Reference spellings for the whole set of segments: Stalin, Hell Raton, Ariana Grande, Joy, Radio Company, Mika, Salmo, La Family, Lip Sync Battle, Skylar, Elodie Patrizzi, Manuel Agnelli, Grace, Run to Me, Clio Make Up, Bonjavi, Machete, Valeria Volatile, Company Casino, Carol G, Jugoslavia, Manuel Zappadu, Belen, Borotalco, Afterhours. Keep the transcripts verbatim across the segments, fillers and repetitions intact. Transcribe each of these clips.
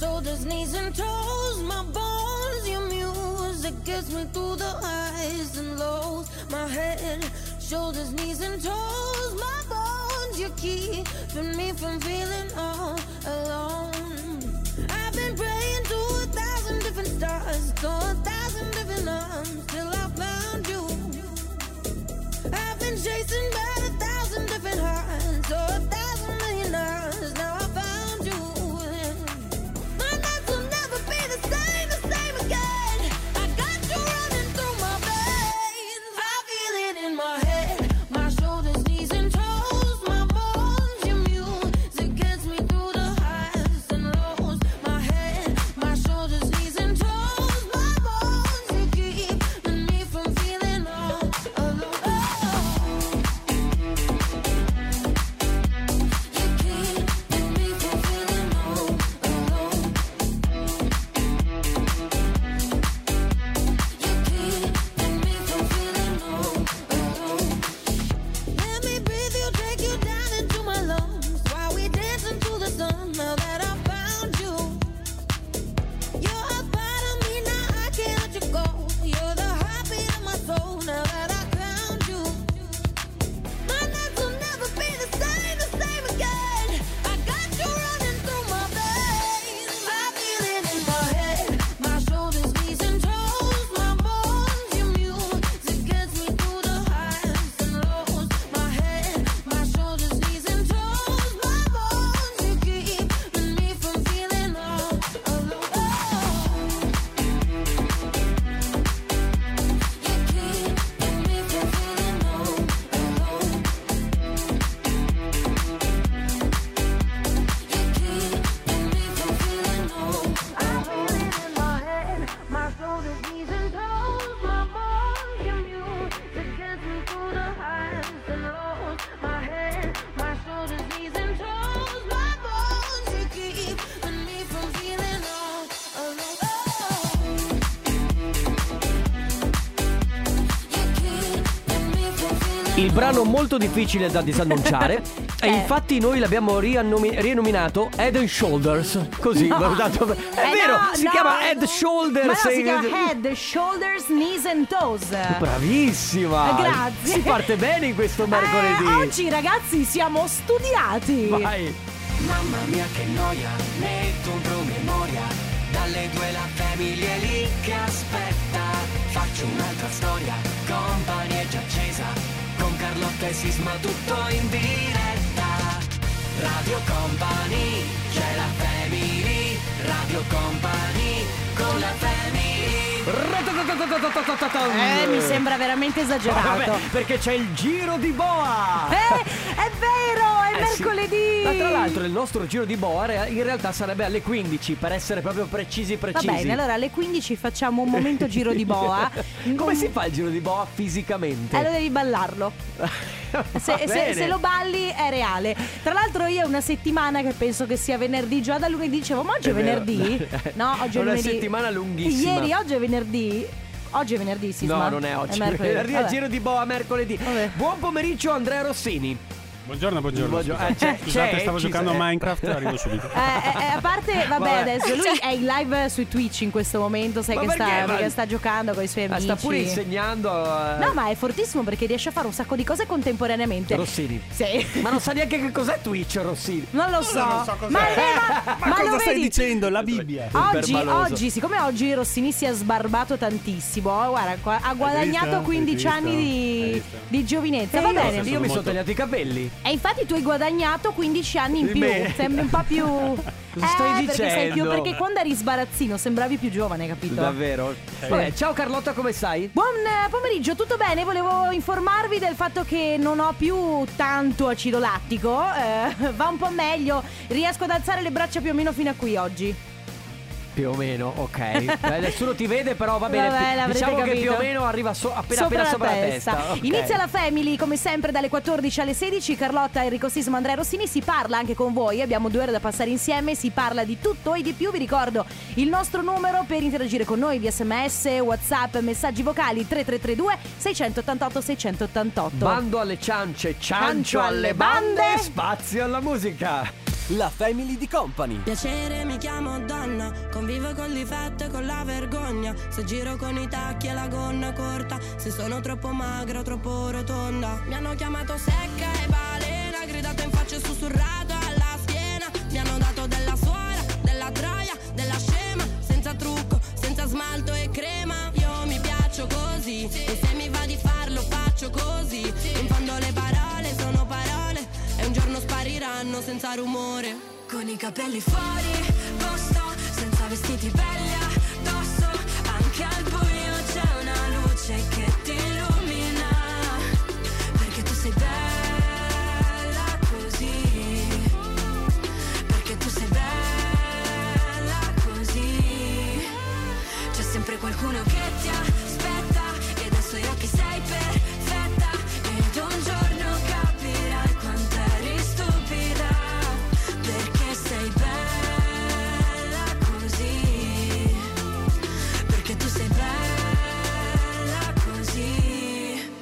shoulders, knees and toes, my bones, your music gets me through the highs and lows. My head, shoulders, knees and toes, my bones, you're keeping me from feeling all alone. I've been praying to a thousand different stars, to a thousand different arms, till I found you. I've been chasing by a thousand different hearts, to a thousand million hours, now I found you. My life will never be the same, the same again. I got you running through my veins, I feel it in my head. My shoulders, knees and toes, my bones, your music gets me through the highs and lows. My head, my shoulders, knees and toes, my bones, you keeping me from feeling all alone. You keeping me from feeling all alone. You keeping me from feeling all alone. Let me breathe you, take you down into my lungs, while we dance into the sun. Now that I found you, you're a part of me, now I can't let you go. You're the heartbeat of my soul, now that I found you. My life will never be the same, the same again. I got you running through my veins, I feel it in my head. My shoulders, knees and toes, my bones, your music gets me through the highs and lows. My head, my shoulders, knees and toes, my bones, you keeping me from feeling all alone. You keeping me from feeling all alone. You keeping me from feeling all alone. I feel it in my head, my shoulders, knees and toes, my bones, your music gets me through the highs and lows. My head, my shoulders, knees and toes, my bones, you keeping me from feeling all alone. Il brano molto difficile da disannunciare e Eh. infatti noi l'abbiamo riannomi- rinominato Head and Shoulders. Così, guardato. È Eh vero, no, si no, chiama Head Shoulders. Ma no, si chiama Head, Shoulders, Knees and Toes. Bravissima. Grazie. Si parte bene in questo mercoledì. Eh, oggi ragazzi siamo studiati. Vai. Mamma mia che noia, metto un promemoria, dalle due la famiglia è lì che aspetta. Faccio un'altra storia, Company è già accesa, con Carlotta e Sisma tutto in diretta. Radio Company, c'è la family, Radio Company, con la family. Eh, mi sembra veramente esagerato. Vabbè, perché c'è il giro di boa. Eh, è vero, è Eh sì. mercoledì. Ma tra l'altro il nostro giro di boa re- in realtà sarebbe alle quindici, per essere proprio precisi precisi. Va bene, allora alle quindici facciamo un momento giro di boa. Come si fa il giro di boa fisicamente? Allora devi ballarlo. Va Se, se- bene. se lo balli è reale. Tra l'altro io una settimana che penso che sia venerdì, già da lunedì dicevo, ma oggi è È vero. venerdì? No, oggi è Una lunedì. settimana lunghissima. Ieri, oggi è venerdì. Oggi è venerdì, Sisma. No, non è oggi. mercoledì. Venerdì è Vabbè. giro di boa, mercoledì. Vabbè. Buon pomeriggio Andrea Rossini. Buongiorno, buongiorno. Buongiorno. Scusate, Eh, c'è- Scusate, c'è- stavo ci giocando a sei. Minecraft e arrivo subito. Eh, eh, eh, a parte, vabbè, Vabbè. adesso lui è in live su Twitch in questo momento, sai Ma che perché? sta, Ma- perché sta giocando con i suoi Ah, amici. sta pure insegnando a- No, ma è fortissimo perché riesce a fare un sacco di cose contemporaneamente. Rossini. Sì. Ma non sa neanche che cos'è Twitch, Rossini. Non lo so. ma aveva- ma lo vedi? La Bibbia. Oggi, permaloso. oggi, siccome oggi Rossini si è sbarbato tantissimo, eh, guarda, qua- ha guadagnato visto? quindici Hai anni Hai di, visto? di giovinezza. Va bene. Io mi sono molto- tagliato i capelli. E infatti tu hai guadagnato quindici anni in Di più. me. Sembri un po' più. Cosa stai eh, perché sei più- dicendo? perché quando eri sbarazzino sembravi più giovane, capito? Davvero? Vabbè, ciao Carlotta, come stai? Buon eh, pomeriggio, tutto bene? Volevo informarvi del fatto che non ho più tanto acido lattico, eh, va un po' meglio, riesco ad alzare le braccia più o meno fino a qui oggi. Più o meno, ok. Beh, nessuno ti vede, però va bene. Vabbè, l'avrete diciamo che più capito. o meno arriva so- appena appena sopra la testa. Ok. Inizia la Family come sempre dalle quattordici alle sedici. Carlotta, Enrico Sisma, Andrea Rossini, si parla anche con voi, abbiamo due ore da passare insieme, si parla di tutto e di più. Vi ricordo il nostro numero per interagire con noi via sms, whatsapp, messaggi vocali tre tre tre due sei otto otto sei otto otto. Bando alle ciance, ciancio alle bande, spazio alla musica. La Family di Company. Piacere, mi chiamo donna, convivo con il difetto e con la vergogna. Se giro con i tacchi e la gonna corta, se sono troppo magra o troppo rotonda. Mi hanno chiamato secca e balena, gridato in faccia e sussurrato alla schiena. Mi hanno dato della suora, della troia, della scema, senza trucco, senza smalto e crema. Io mi piaccio così, sì. E se mi va di farlo faccio così, sì. In fondo le parole sono parole e un giorno spariranno senza rumore. Con i capelli fuori posto, senza vestiti belli addosso, anche al buio c'è una luce che ti illumina, perché tu sei bella così, perché tu sei bella così. C'è sempre qualcuno che ti aspetta e dai suoi occhi sei perfetta, ed un giorno capirai quanto eri stupida, perché sei bella così, perché tu sei bella così.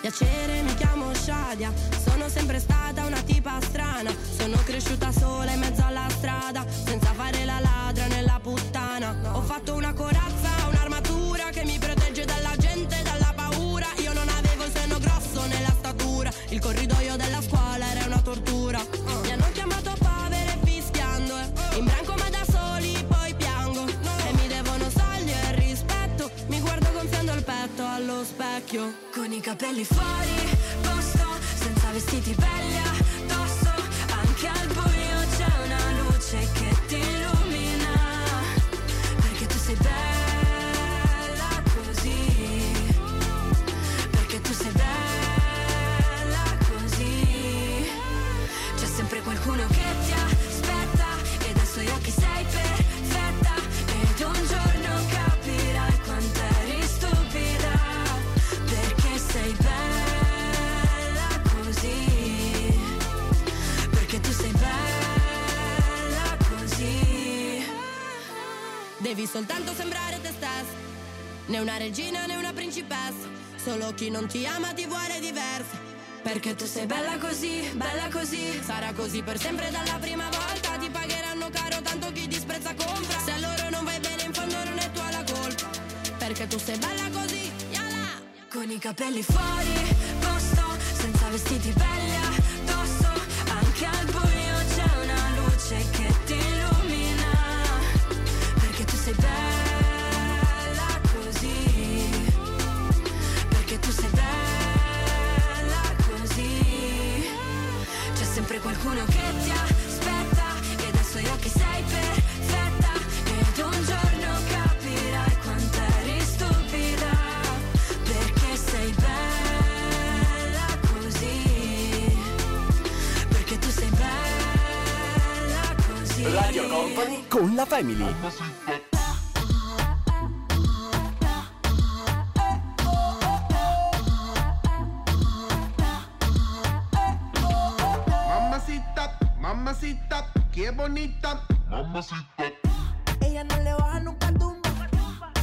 Piacere, mi chiamo Shadia, sono sempre stata una tipa strana, sono cresciuta sola in mezzo alla strada, senza fare la ladra né la puttana, no. Ho fatto una corazza, un'armatura che mi protegge dalla gente, dalla paura. Io non avevo il seno grosso né la statura, il corridoio della scuola era una tortura. uh. Mi hanno chiamato povere fischiando, eh. in branco ma da soli poi piango, no. E mi devono soldi e rispetto, mi guardo gonfiando il petto allo specchio. Con i capelli fuori posto, senza vestiti belli addosso, anche al buio c'è una luce che ti illumina, perché tu sei bella così, perché tu sei bella così. C'è sempre qualcuno che ti aspetta e dai suoi occhi sei perfetta, ed un giorno capirai quanto eri stupida, perché sei bella. Tu sei bella così. Devi soltanto sembrare te stessa, né una regina né una principessa, solo chi non ti ama ti vuole diversa, perché tu sei bella così, bella così. Sarà così per sempre dalla prima volta, ti pagheranno caro tanto chi disprezza compra. Se a loro non vai bene in fondo non è tua la colpa, perché tu sei bella così, yala. Con i capelli fuori posto, senza vestiti belli addosso, che al buio c'è una luce che ti illumina, perché tu sei bella così, perché tu sei bella così. C'è sempre qualcuno che ti aspetta e dai suoi occhi sei perfetta, ed un giorno capirai quanto eri stupida, perché sei bella. Radio Company con la Family. Mamacita, mamacita, qué bonita. Mamacita. Ella no le baja nunca tumba,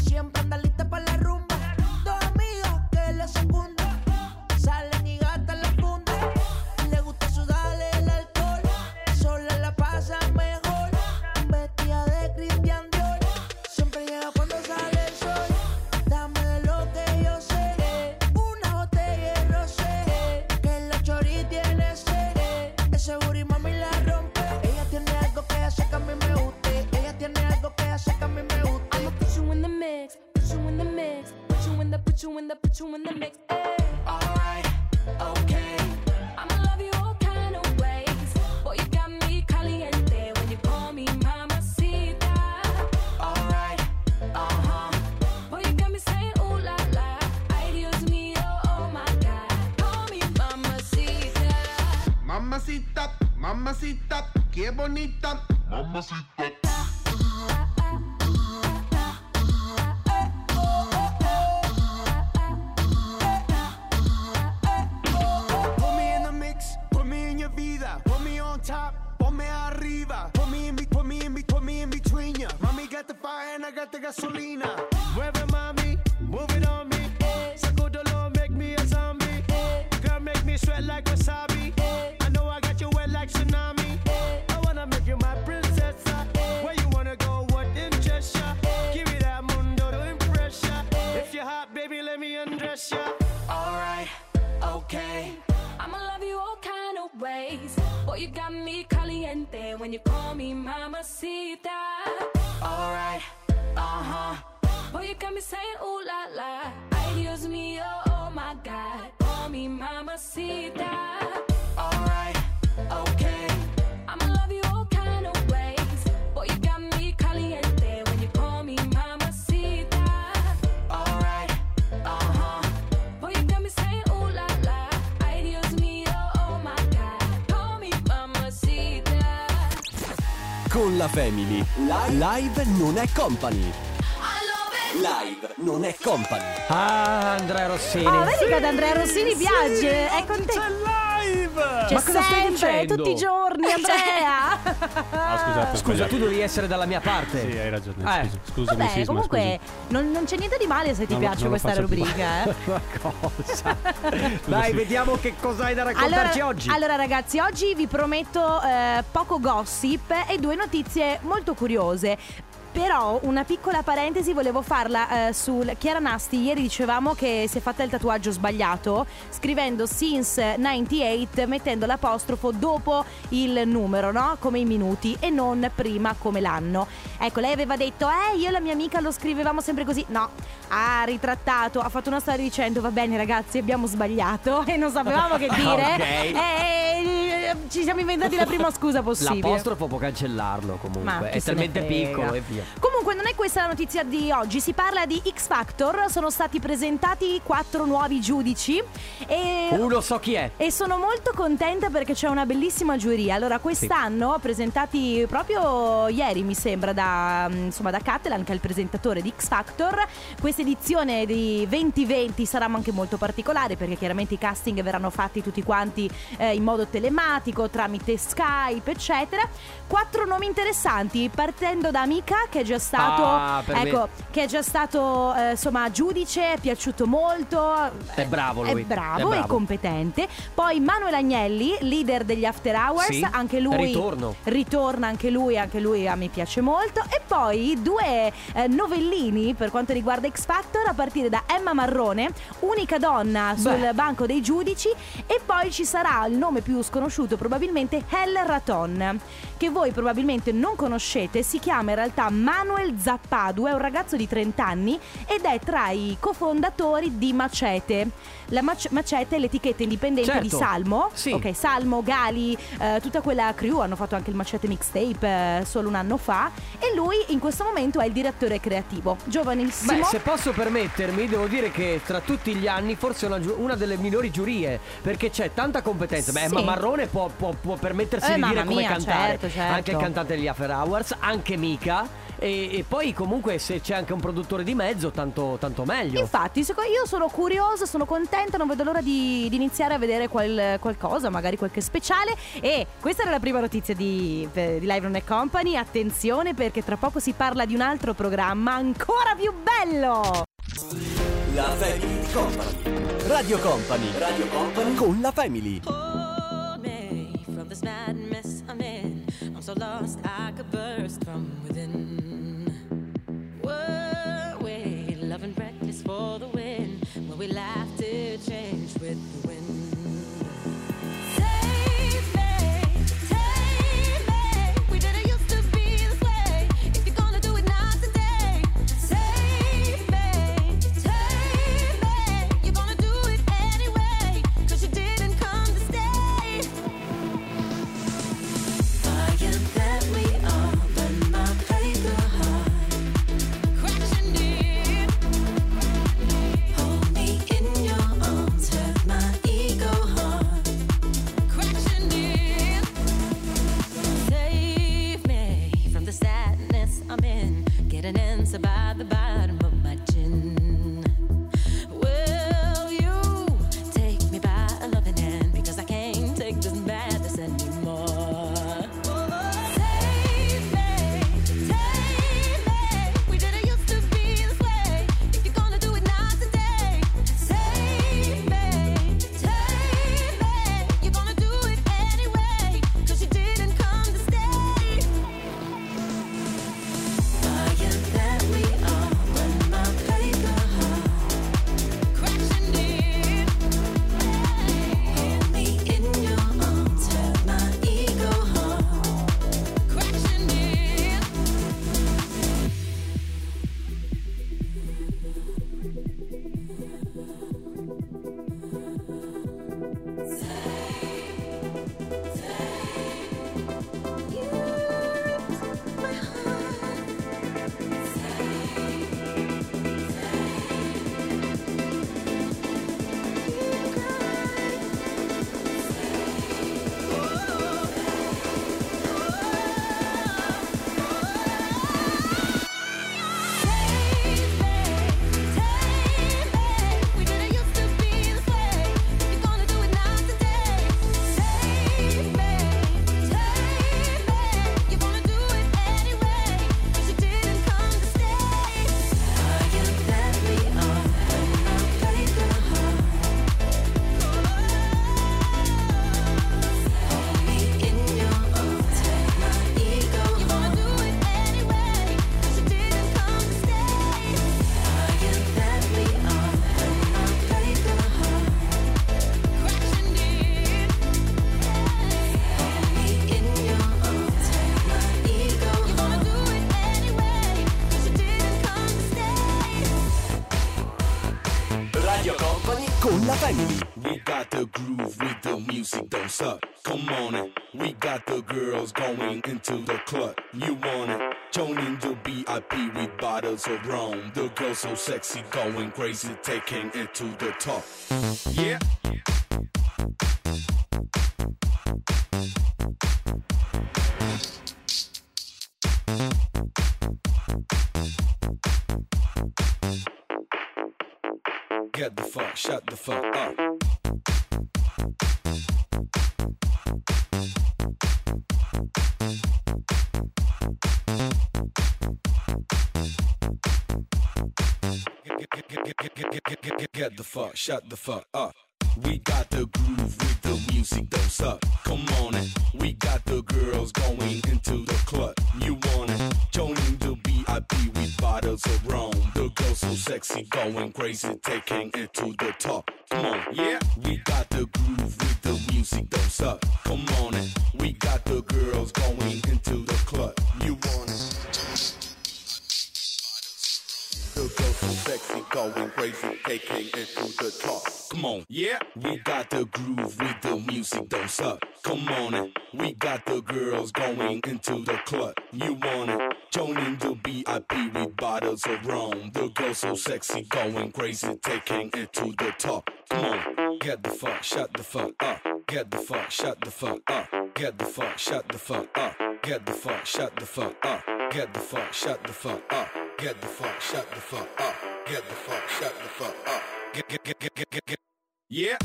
siempre anda lista para la rumba. Dos amigos que la secundan, salen y gastan la funda. Le gusta sudarle el alcohol, sola la pasa mejor. Like wasabi, I know I got you wet like tsunami. be caliente when you call me mamacita. Alright, uh-huh. Boy, you got me saying ooh la la. Ay, Dios mío, oh my God. Call me mamacita. Alright, okay. I'ma love you all kind of ways. Boy, you got me caliente when you call me mamacita. Alright, uh-huh. Boy, you got me saying ooh la la. Ay, Dios mío, oh my God. Call me mamacita. Con la Family, live, live non è company. Live non è company. Ah, Andrea Rossini. Oh, vedi che ad Andrea Rossini sì, piace, sì, è con te. C'è live. C'è, ma cosa stai dicendo? Tutti i giorni, Andrea. Ah, scusate, scusa, tu devi essere dalla mia parte. Sì, hai ragione. Eh. Scusa, scusami. Vabbè, sisma, comunque non, non c'è niente di male se ti no, piace no, questa rubrica. Eh. Ma cosa? Dai, vediamo che cosa hai da raccontarci allora, oggi. Allora, ragazzi, oggi vi prometto eh, poco gossip e due notizie molto curiose. Però una piccola parentesi volevo farla eh, su Chiara Nasti. Ieri dicevamo che si è fatta il tatuaggio sbagliato, scrivendo since novantotto mettendo l'apostrofo dopo il numero, no? Come i minuti e non prima come l'anno. Ecco, lei aveva detto eh io e la mia amica lo scrivevamo sempre così. No, ha ritrattato, ha fatto una storia dicendo va bene ragazzi, abbiamo sbagliato e non sapevamo che dire. Okay. E ci siamo inventati la prima scusa possibile. L'apostrofo può cancellarlo comunque. Ma è talmente piccolo e via. Comunque non è questa la notizia di oggi. Si parla di X-Factor. Sono stati presentati quattro nuovi giudici e uno so chi è. E sono molto contenta perché c'è una bellissima giuria. Allora quest'anno sì, presentati proprio ieri mi sembra da, insomma, da Cattelan, che è il presentatore di X-Factor. Questa edizione di duemilaventi sarà anche molto particolare, perché chiaramente i casting verranno fatti tutti quanti eh, in modo telematico, tramite Skype eccetera. Quattro nomi interessanti, partendo da Mika, che è già stato ah, ecco me. che è già stato eh, insomma giudice, è piaciuto molto, è bravo lui, è bravo, è bravo e competente. Poi Manuel Agnelli, leader degli Afterhours, sì, anche lui ritorno. ritorna anche lui anche lui a me piace molto. E poi due eh, novellini per quanto riguarda X Factor, a partire da Emma Marrone, unica donna sul Beh. banco dei giudici. E poi ci sarà il nome più sconosciuto probabilmente, Hell Raton, che voi probabilmente non conoscete. Si chiama in realtà Manuel Zappadu, è un ragazzo di trenta anni ed è tra i cofondatori di Machete. La mac- Machete è l'etichetta indipendente, certo, di Salmo, sì. Ok, Salmo, Gali, eh, tutta quella crew hanno fatto anche il Machete mixtape eh, solo un anno fa. E lui in questo momento è il direttore creativo, giovanissimo. Beh, se posso permettermi, devo dire che tra tutti gli anni forse è una, giu- una delle minori giurie, perché c'è tanta competenza. Beh, sì. Ma Marrone può, può, può permettersi eh, di dire come mia, cantare, certo, certo. Anche il cantante degli After Hours, anche Mika. E, e poi comunque se c'è anche un produttore di mezzo, tanto, tanto meglio. Infatti io sono curiosa, sono contenta, non vedo l'ora di, di iniziare a vedere quel, qualcosa, magari qualche speciale. E questa era la prima notizia di, di Live Non È Company. Attenzione, perché tra poco si parla di un altro programma ancora più bello. La Family Company, Radio Company, Radio Company con la Family. Hold me from this madness I'm in. I'm so lost I could burst from within. Were we loving practice for the win? When we laughed, it changed with the wind. That we Family. We got the groove with the music, don't suck. Come on it, we got the girls going into the club. You want it? Join in the V I P with bottles of rum. The girls so sexy, going crazy, taking it to the top. Yeah. Get the fuck, shut the fuck up. Get, get, get, get, get, get, get, get the fuck, shut the fuck up. We got the groove with the music, don't suck. Come on it, we got the girls going into the club. You want it? Join the V I P with bottles of rum. The girls so sexy, going crazy, taking it to the top. Come on, yeah. We got the groove with the music, don't suck. Come on it, we got the girls going into the club. You want it? The girls so sexy, going crazy, taking it to the top. Come on, yeah. We got the groove with the music, don't suck. Come on it, we got the girls going into the club. You want it? Join in the V I P with bottles of rum. The girls so sexy, going crazy, taking it to the top. Come on, get the fuck, shut the fuck up. Get the fuck, shut the fuck up. Get the fuck, shut the fuck up. Get the fuck, shut the fuck up. Get the fuck, shut the fuck up. Get the fuck, shut the fuck up. Get the fuck, shut the fuck up. Get, get, get, get, get, get, get. Yeah.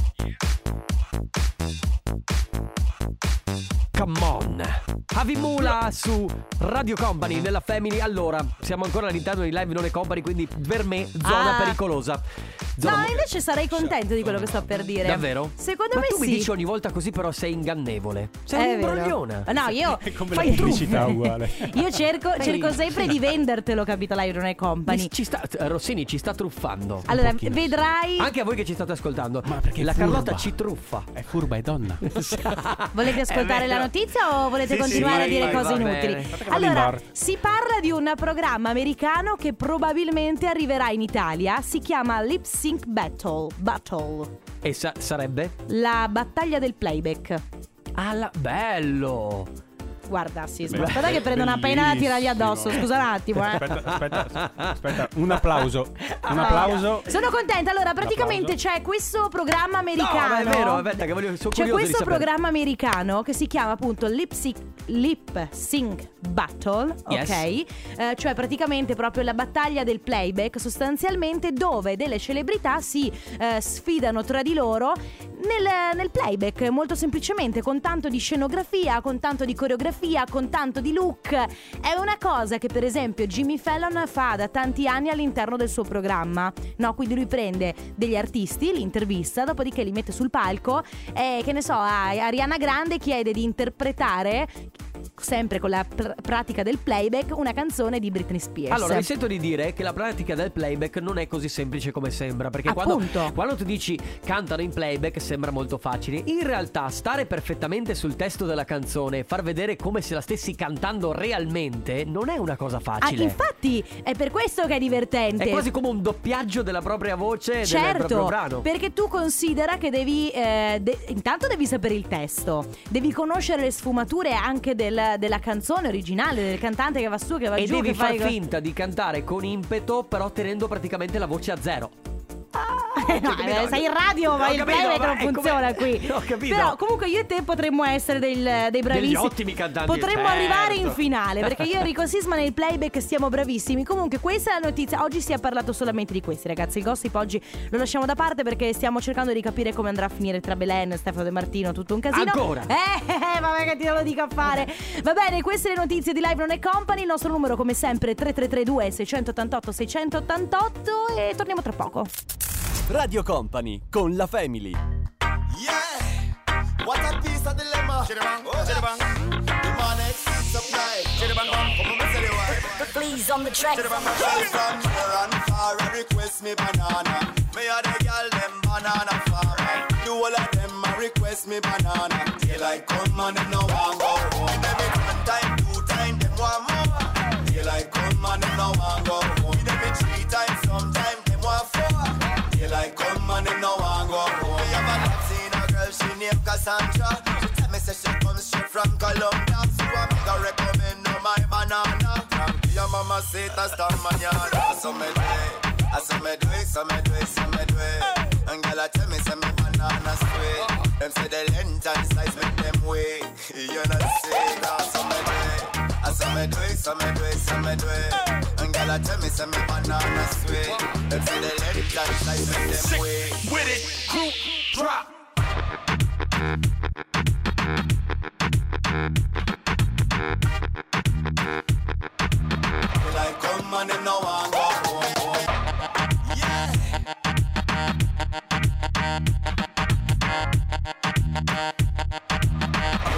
Come on. Avi Mula su Radio Company nella Family. Allora, siamo ancora all'interno di Live Non è Company, quindi per me zona ah. pericolosa. Zona no, mo- invece sarei contento di quello che sto per dire. Davvero? Secondo Ma me sì. Ma tu mi dici ogni volta così, però sei ingannevole. Sei imbrogliona. No, io è come fai la pubblicità uguale. Io cerco, cerco sempre di vendertelo, capito? Live Non è Company. Ci sta, Rossini ci sta truffando. Allora, vedrai. Anche a voi che ci state ascoltando. Ma perché la Carlotta ci truffa. È furba, è donna. Volete ascoltare la notizia? O volete sì, continuare sì, vai, a dire vai, cose inutili? Allora, si parla di un programma americano che probabilmente arriverà in Italia. Si chiama Lip Sync Battle. Battle. E sa- sarebbe? La battaglia del playback. Ah, la- bello! Guarda, sì, aspetta che prendo una penna da tirargli addosso. Scusa un attimo, eh. Aspetta, aspetta, aspetta, un applauso. Un applauso. Sono contenta. Allora, praticamente c'è questo programma americano. No, è vero, aspetta che voglio sono C'è questo programma americano che si chiama appunto Lip Sync, Lip Sync Battle, yes. Ok? Eh, cioè praticamente proprio la battaglia del playback, sostanzialmente, dove delle celebrità si eh, sfidano tra di loro nel, nel playback, molto semplicemente, con tanto di scenografia, con tanto di coreografia, con tanto di look. È una cosa che per esempio Jimmy Fallon fa da tanti anni all'interno del suo programma, no? Quindi lui prende degli artisti, li intervista, dopodiché li mette sul palco e che ne so, a Ariana Grande chiede di interpretare, sempre con la pr- pratica del playback, una canzone di Britney Spears. Allora, mi sento di dire che la pratica del playback non è così semplice come sembra, perché quando, quando tu dici cantano in playback sembra molto facile. In realtà stare perfettamente sul testo della canzone, far vedere come se la stessi cantando realmente, non è una cosa facile. Ah, infatti è per questo che è divertente. È quasi come un doppiaggio della propria voce, certo, del proprio brano. Perché tu considera che devi eh, de- intanto devi sapere il testo, devi conoscere le sfumature anche del della canzone originale, del cantante che va su, che va e giù, e devi che far fai... finta di cantare con impeto, però tenendo praticamente la voce a zero. Ah, no, sei in radio, ma il playback non funziona qui. Però comunque io e te potremmo essere del, dei bravissimi, degli ottimi cantanti. Potremmo certo. arrivare in finale, perché io e Enrico Sisma nel playback siamo bravissimi. Comunque questa è la notizia. Oggi si è parlato solamente di questi, ragazzi. Il gossip oggi lo lasciamo da parte, perché stiamo cercando di capire come andrà a finire tra Belen, Stefano De Martino, tutto un casino. Ancora? Eh, vabbè che te lo dico a fare. Va bene, queste le notizie di Live Non è Company. Il nostro numero come sempre tre tre tre due sei otto otto sei otto otto. E torniamo tra poco. Radio Company con la Family. Yeah, what a piece of dilemma. Chiribang, oh chiribang. The man exists up night. Chiribang, come on, say the word. Please on the track. Chiribang, from Iran, far request me banana. Me a the girl them banana farm. Do all of them a request me banana. They like come on and no one go home. Me make one time, two time, them want more. They like come on and no one go home. Me make three times, sometimes them want four. Like come on and no one go home. Sandra. She tell me say she comes straight from Colombia. So I make her recommend no my banana. Your mama say that's the manana. So me do it, I so me do it, so me do it, so me do it. And girl I tell me say me banana sweet. Them say the length and size make them wait. You know say that so me do it, I so me do it, so me do it, so me do it. And girl I tell me say me banana sweet. Them say the length and size make them wait. Sick with it, group drop. Like come on in no one go home, home. Yeah.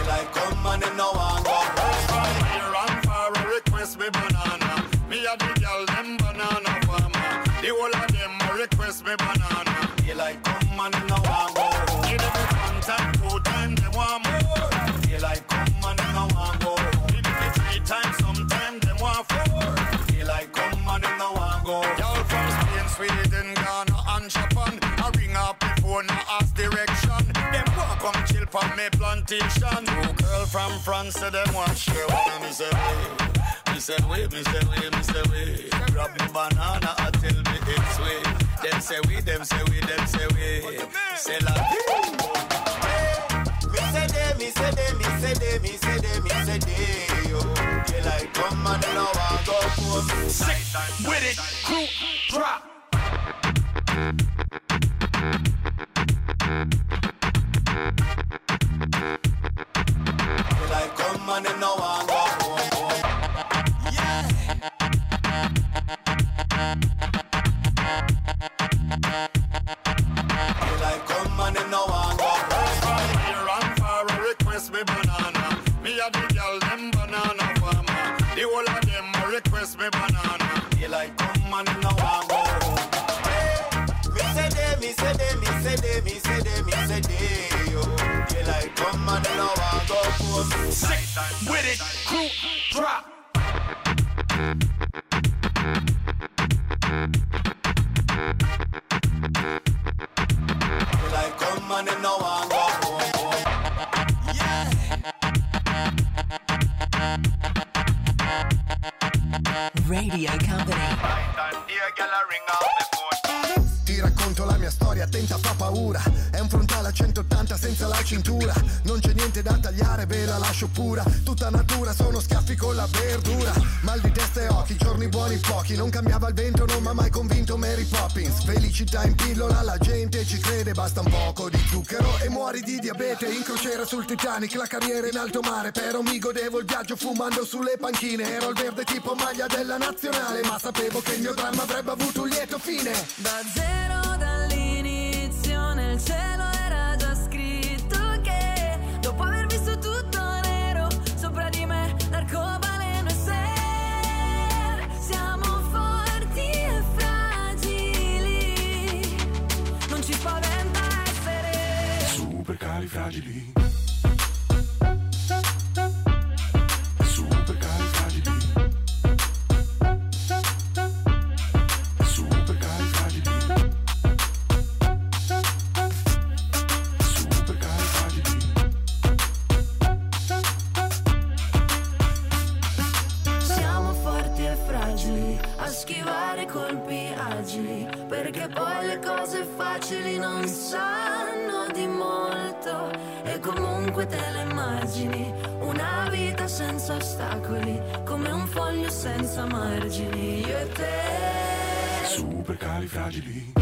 Like come on in no one go home. Here and far a request me banana. Me a the girl them banana farmer. The whole of them a request me banana. He like come on in no one go home. Give them one time, two time, they want more. He like come on in no one go home. Give them three times, sometime they want four. He like come on in no one go home. Y'all from Spain, Sweden, Ghana and Japan. I ring up the phone, I ask direction. Them want come chill for me plantation. Two girl from France, so them want share one. Me say wait, me say wait, me say wait, me say wait. Grab me banana until me it's sweet. Them say we, them say we, them say we. Say la vie. Me say de, me say de, me say de, me say de, me say de. Yo, they like come and now I go home. Sick with it, crew drop. They like come and now I go home. Yeah. Like come on in no one go home. Here and far a request me banana. Me a the girl them banana farmer. The whole of them a request me banana. They like come on in no one go home. Me say they, me say they, me say they, me say they, me say they. Yo, they like come on in no one go home. Sick with it, crew drop. Like come on and no one go home. Yeah. Radio Company. Ti racconto la mia storia, attenta fa paura. È un frontale a centottanta senza la cintura. Non c'è niente da tagliare, ve la lascio pura. Tutta natura, sono schiaffi con la verdura. Mal di testa e occhi, giorni buoni pochi. Non cambiava il vento, non m'ha mai convinto Mary Poppins. Felicità in pillola, la gente ci crede. Basta un poco di zucchero e muori di diabete. In crociera sul Titanic, la carriera in alto mare. Però mi godevo il viaggio fumando sulle panchine. Ero il verde tipo maglia della nazionale. Ma sapevo che il mio dramma avrebbe avuto un lieto fine. Da zero dall'inizio nel cielo era già scritto che dopo aver visto tutto nero sopra di me l'arcobaleno e ser siamo forti e fragili, non ci spaventa essere super cari fragili. Non sanno di molto e comunque te le immagini, una vita senza ostacoli, come un foglio senza margini, io e te super cari fragili.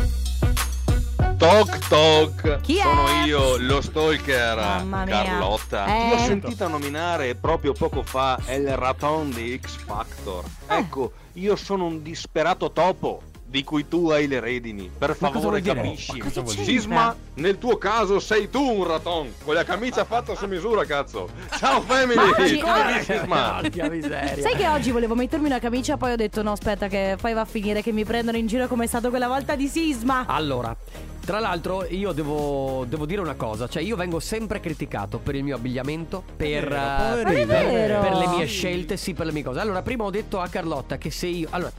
Toc toc, chi sono è? Io, lo stalker. Mamma mia. Carlotta, eh. L'ho sentita nominare proprio poco fa Hell Raton di X-Factor. Ah. Ecco, io sono un disperato topo di cui tu hai le redini, per favore capisci. Sisma, nel tuo caso sei tu un raton con la camicia fatta su misura, cazzo. Ciao Family, oggi... come Sisma? Sai che oggi volevo mettermi una camicia, poi ho detto no, aspetta che poi va a finire che mi prendono in giro come è stato quella volta di Sisma. Allora, tra l'altro io devo, devo dire una cosa, cioè io vengo sempre criticato per il mio abbigliamento, per, eh, per, per le mie scelte, sì, per le mie cose. Allora prima ho detto a Carlotta che se io, allora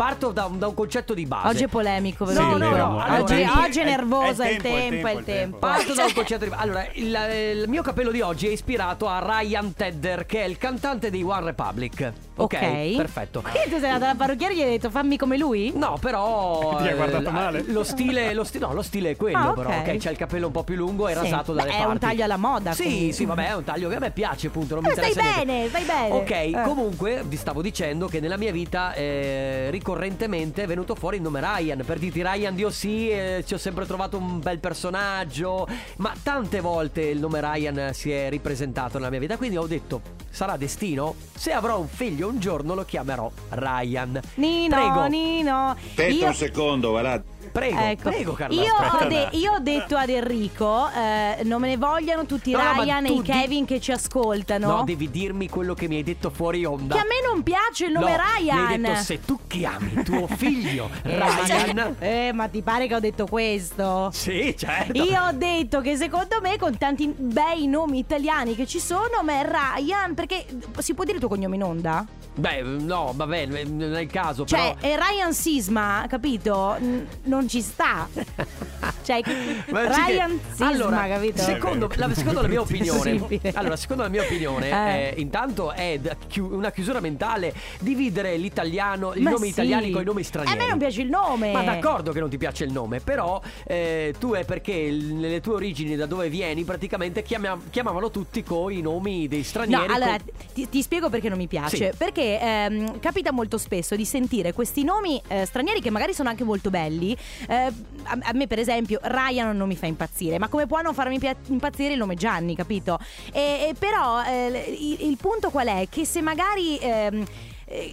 parto da un, da un concetto di base. Oggi è polemico, ve lo dico. No, no, no. Allora, oggi, tempo, oggi è nervoso, è il tempo, è il tempo. Parto da un concetto di base. Allora, il, il mio capello di oggi è ispirato a Ryan Tedder, che è il cantante di One Republic. Ok, okay. Perfetto. Perché tu sei andata alla parrucchiera e gli hai detto fammi come lui? No, però ti ha guardato male. Lo stile, lo sti- no, lo stile è quello, ah, okay. però. Ok, c'è il capello un po' più lungo e sì. rasato dalle Beh, parti. È un taglio alla moda. Sì, quindi. Sì, vabbè, è un taglio che a me piace, appunto. Non eh, mi interessa stai niente. Bene, stai bene. Ok, eh. comunque vi stavo dicendo che nella mia vita eh, ricorrentemente è venuto fuori il nome Ryan. Per dirti Ryan Dio sì, eh, ci ho sempre trovato un bel personaggio. Ma tante volte il nome Ryan si è ripresentato nella mia vita. Quindi ho detto, sarà destino? Se avrò un figlio un giorno lo chiamerò Ryan. Nino, prego. Nino. Aspetta io... un secondo, guarda. Prego, ecco. prego Carla. Io ho, de- io ho detto ad Enrico, eh, non me ne vogliano tutti i no, Ryan no, e i Kevin di- che ci ascoltano. No, devi dirmi quello che mi hai detto fuori onda. Che a me non piace il nome no, Ryan. Mi hai detto se tu chiami tuo figlio Ryan. Eh, ma ti pare che ho detto questo? Sì, certo. Io ho detto che secondo me con tanti bei nomi italiani che ci sono, a me Ryan, perché si può dire il tuo cognome in onda? Beh, no, vabbè, non è il caso. Cioè, però... Ryan Sisma, capito? N- non ci sta. Cioè, Ryan che... Sisma, allora, capito? Secondo la, secondo la mia opinione, allora, secondo la mia opinione, eh. Eh, intanto è chi- una chiusura mentale dividere l'italiano, i Ma nomi sì. italiani con i nomi stranieri. A me non piace il nome. Ma d'accordo che non ti piace il nome, però eh, tu è perché nelle tue origini, da dove vieni, praticamente chiamiam- chiamavano tutti con i nomi dei stranieri. No, allora, con... ti, ti spiego perché non mi piace. Sì. Perché Ehm, capita molto spesso di sentire questi nomi eh, stranieri che magari sono anche molto belli. eh, a, a me per esempio Ryan non mi fa impazzire, ma come può non farmi pia- impazzire il nome Gianni, capito? E, e però eh, il, il punto qual è? Che se magari ehm,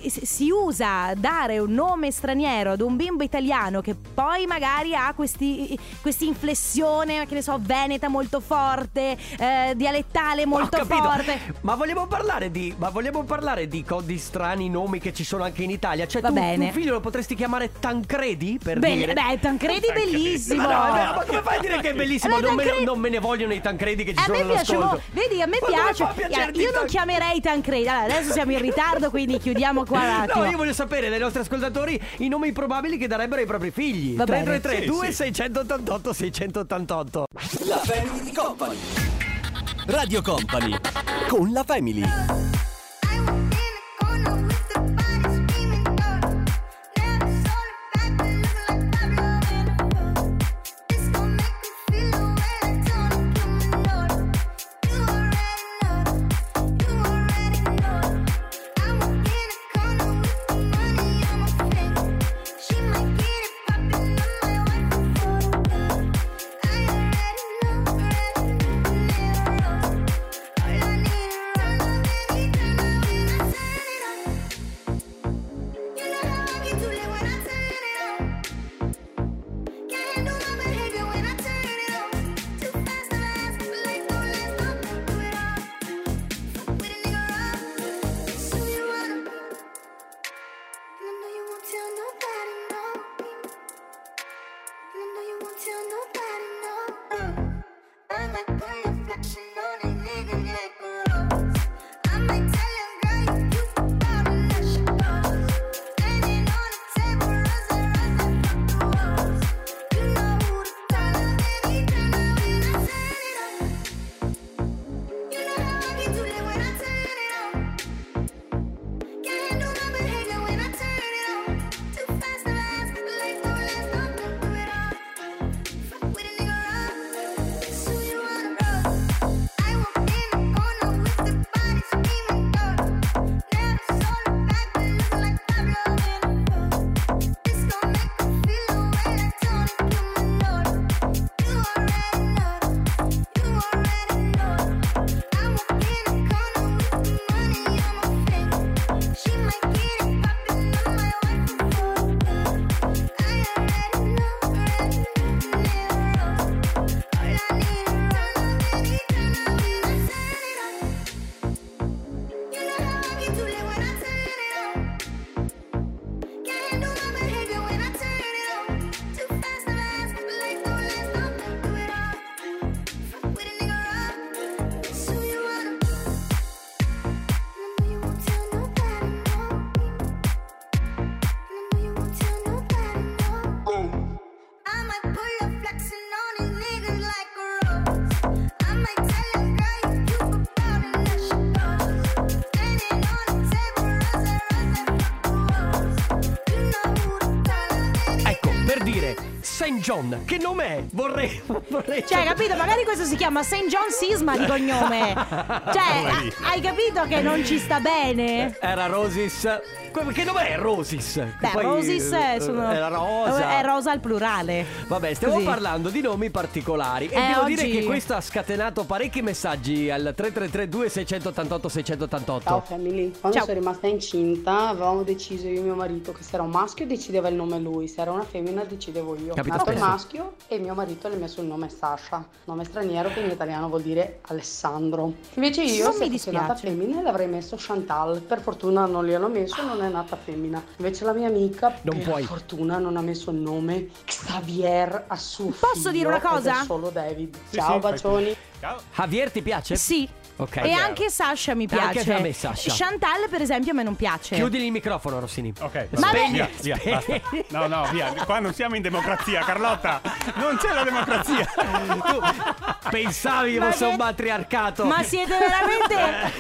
si usa dare un nome straniero ad un bimbo italiano che poi magari ha questi questa inflessione, che ne so, veneta molto forte, eh, dialettale molto forte. Ma vogliamo parlare di ma vogliamo parlare di, di strani nomi che ci sono anche in Italia. Cioè, va tu, bene. Tuo figlio lo potresti chiamare Tancredi, per Be- dire. Beh, Tancredi è bellissimo. Ma, no, ma, ma come fai a dire che è bellissimo? Allora, non, Tancredi... me, non me ne vogliono i Tancredi che ci a sono all'ascolto. Mo... Vedi, a me ma piace. Io, io non Tan... chiamerei Tancredi. Allora, adesso siamo in ritardo, quindi chiudiamo. Qua no, io voglio sapere dai nostri ascoltatori i nomi probabili che darebbero ai propri figli. Tre tre tre due sei otto otto sei otto otto. La Family di Company, Radio Company con la Family. Saint John. Che nome è? Vorrei, vorrei... Cioè, capito? Magari questo si chiama Saint John Sisma di cognome. Cioè, hai capito che non ci sta bene? Era Rosis. Che nome è Rosis? Beh, poi, Rosis è, sono... è rosa. È rosa al plurale. Vabbè, stiamo così parlando di nomi particolari. E eh, devo oggi... dire che questo ha scatenato parecchi messaggi al tre tre tre due sei otto otto sei otto otto. Ciao family, quando Ciao. sono rimasta incinta avevamo deciso io e mio marito che se era un maschio decideva il nome lui, se era una femmina decidevo io. Capito? Nato il maschio e mio marito le ha messo il nome Sasha, nome straniero che in italiano vuol dire Alessandro. Invece io non se mi fossi nata femmina l'avrei messo Chantal. Per fortuna non li hanno messo, non è nata femmina. Invece la mia amica non per puoi. fortuna non ha messo il nome Xavier a suo figlio. Posso dire una cosa? Solo David. Sì, Ciao sì, bacioni. Ciao. Javier ti piace? Sì. Okay. E anche Sasha mi piace. Anche a me Sasha. Chantal per esempio a me non piace. Chiudili il microfono Rossini. Ok. Ma via, via, basta. No no via. Qua non siamo in democrazia, Carlotta. Non c'è la democrazia. Tu pensavi che fosse un matriarcato. Ma siete veramente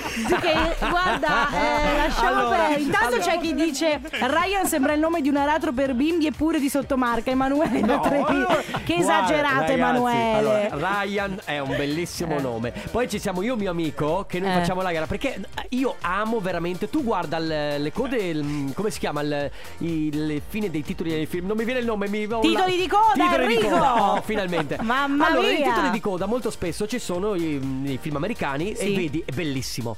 che, guarda eh, lasciamo allora, per... Intanto allora... c'è chi dice Ryan sembra il nome di un aratro per bimbi eppure di sottomarca. Emanuele no, da Trevi. Allora... Che esagerato Emanuele. Allora, Ryan è un bellissimo eh. nome. Poi ci siamo io mio amico che noi eh. facciamo la gara perché io amo veramente. Tu guarda le, le code il, come si chiama il, il fine dei titoli dei film. Non mi viene il nome mi, Titoli la, di coda Titoli Enrico. di coda oh, finalmente. Mamma allora, mia Allora i titoli di coda molto spesso ci sono i, i film americani sì. E vedi è bellissimo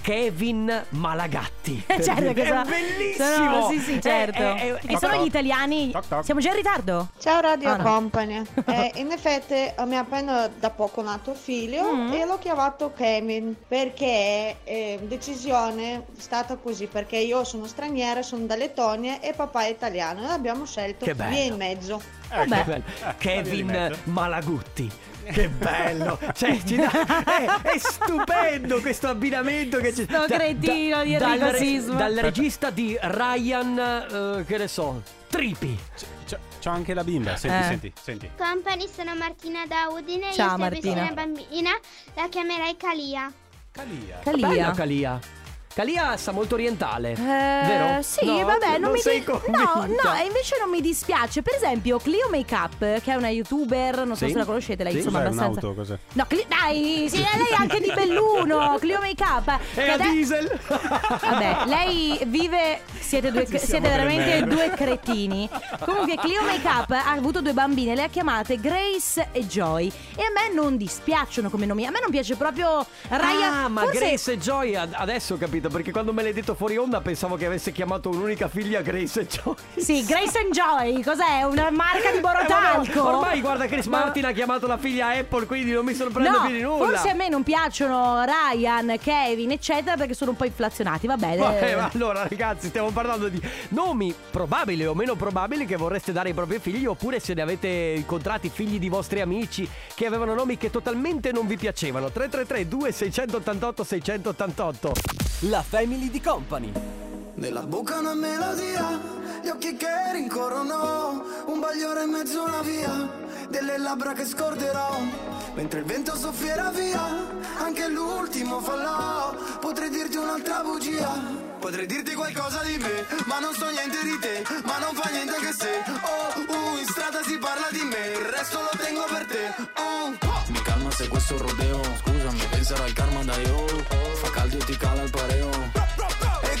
Kevin Malagatti. Certo che è sono, bellissimo sono, sì sì certo eh, eh, eh, E toc sono toc. gli italiani toc toc. Siamo già in ritardo. Ciao Radio oh, no. Company eh, in effetti mi ha appena da poco nato figlio mm. e l'ho chiamato Kevin perché eh, decisione è stata così perché io sono straniera, sono da Lettonia e papà è italiano e abbiamo scelto che via in mezzo eh, Vabbè. Eh, Kevin mezzo. Malagutti. Che bello, cioè, ci da... è, è stupendo questo abbinamento che ci sto da, cretino da, di Enrico dal, Sisma. Dal regista di Ryan, uh, che ne so, Tripi. C'ho anche la bimba, senti, eh. senti, senti. Company, sono Martina da Udine. Ciao, io se Martina. avessi una bambina la chiamerei Calia. Calia. Calia. Bella Calia. Calia sa molto orientale, eh, vero? Sì, no, vabbè, non, non mi di... No, no, e invece non mi dispiace. Per esempio, Clio Make Up, che è una youtuber, non so sì. se la conoscete, lei sì. insomma abbastanza. Un'auto, cos'è? No, Cli... dai, sì, lei è anche di Belluno, Clio Make Up. E a dai... diesel. Vabbè, lei vive siete due siete veramente due cretini. Comunque Clio Make Up ha avuto due bambine, le ha chiamate Grace e Joy e a me non dispiacciono come nomi. A me non piace proprio Ryan. Ah, ma forse... Grace e Joy adesso ho capito. Perché quando me l'hai detto fuori onda pensavo che avesse chiamato un'unica figlia Grace and Joy. Sì, Grace and Joy, cos'è? Una marca di Borotalco? Eh, vabbè, ormai guarda Chris Ma... Martin ha chiamato la figlia Apple, quindi non mi sorprendo no, più di nulla. Forse a me non piacciono Ryan, Kevin, eccetera, perché sono un po' inflazionati, va bene. Vabbè, ma allora ragazzi, stiamo parlando di nomi probabili o meno probabili che vorreste dare ai propri figli, oppure se ne avete incontrati figli di vostri amici che avevano nomi che totalmente non vi piacevano. tre tre tre due sei otto otto sei otto otto. La Family di Company. Nella bocca una melodia, gli occhi che rincorrono, un bagliore in mezzo a una via, delle labbra che scorderò, mentre il vento soffierà via, anche l'ultimo fallò. Potrei dirti un'altra bugia, potrei dirti qualcosa di me, ma non so niente di te, ma non fa niente che se oh, uh, in strada si parla di me, il resto lo tengo per te. Oh, oh. Mi calma se questo rodeo, scusami, penserò al karma da io, fa caldo e ti cala il pareo. E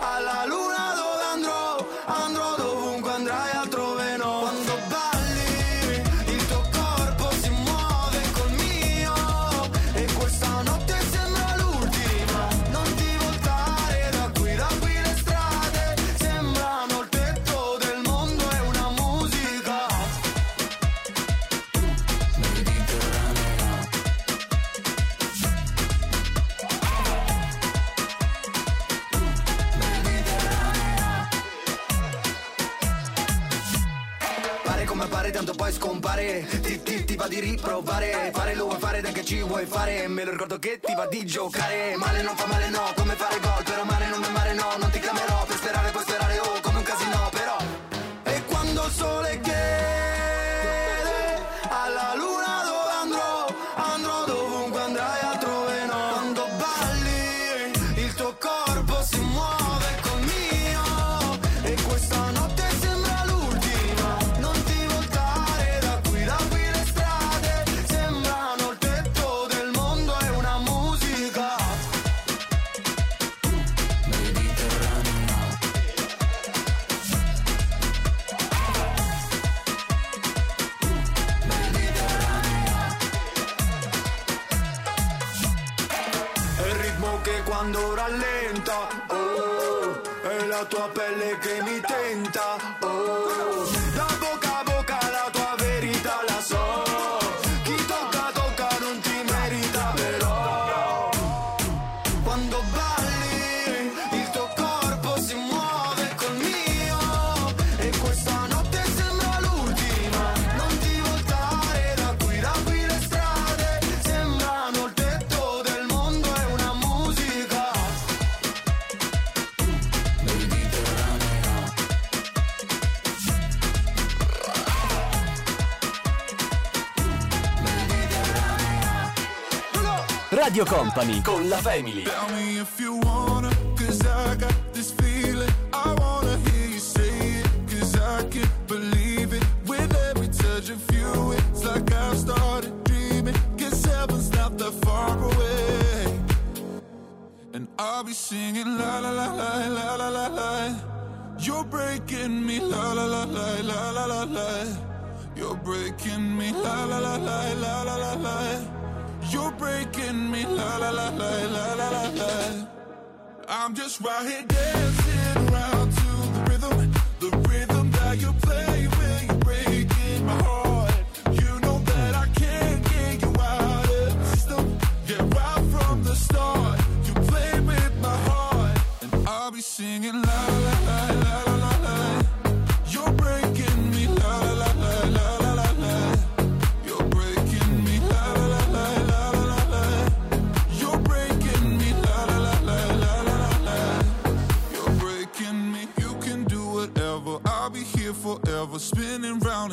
alla luna dove andrò, andrò dovunque andrai, altrove no. Quando balli il tuo corpo si muove col mio e questa notte sembra l'ultima, non ti voltare da qui, da qui le strade sembrano il tetto del mondo e una musica mediterranea. Mediterranea. Pare come pare, tanto poi scompare. Ti, ti, ti va di riprovare. Fare lo vuoi fare, dai che ci vuoi fare. Me lo ricordo che ti va di giocare. Male non fa male, no, come fare gol. Però male non mi mare, no, non ti chiamerò. Per sperare puoi sperare, oh, come un casino, però. E quando il sole che alla luna dove andrò, andrò dovunque andrai, altrove no. Quando balli il tuo corpo si muove col mio e questa notte si quando rallenta, oh, è la tua pelle che mi tenta, oh, da bocca a bocca la tua verità la so, chi tocca tocca non ti merita però, quando balli il tuo corpo si muove col mio e questa notte sembra l'ultima, non ti voltare da qui, da qui le strade sembrano il tetto del mondo, è una musica mediterranea. Mediterranea. Radio Company con La Family. Tell me if you wanna, 'cause I got this feeling, I wanna hear you say it, 'cause I can't believe it. With every touch of you, it's like I've started dreaming, 'cause heaven's not that far away. And I'll be singing la la la la la la la la. You're breaking me la la la la la la la la. You're breaking me la la la la la la la la. You're breaking me la la la la la la la la. I'm just right here dancing around to the rhythm, the rhythm that you play when you're breaking my heart. You know that I can't get you out of the system. Yeah, right from the start, you play with my heart, and I'll be singing la la la la la la la. You're breaking me la la la la la la la la. You're breaking me la la la la la la la la. You're breaking me la la la la la la la la. You're breaking me. You can do whatever. I'll be here forever, spinning round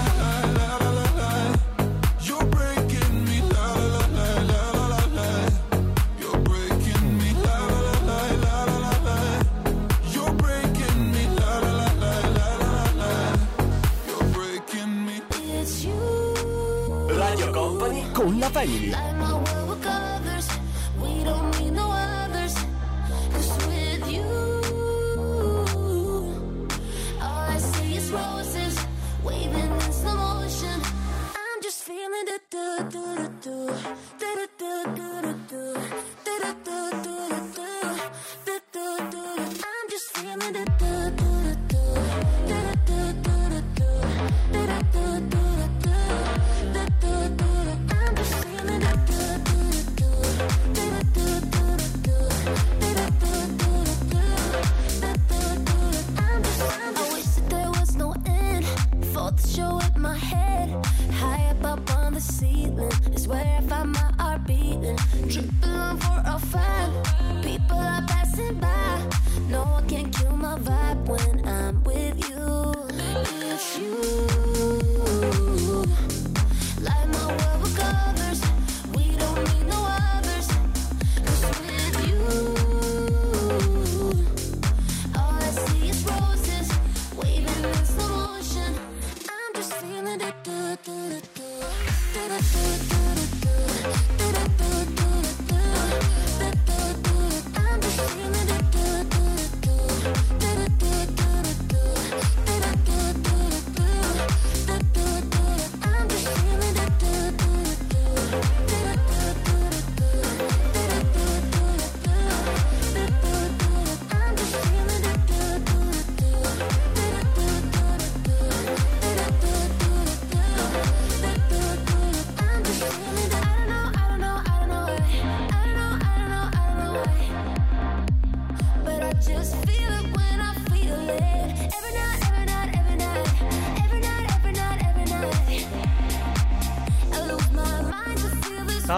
la. Con La Family. We'll be right back.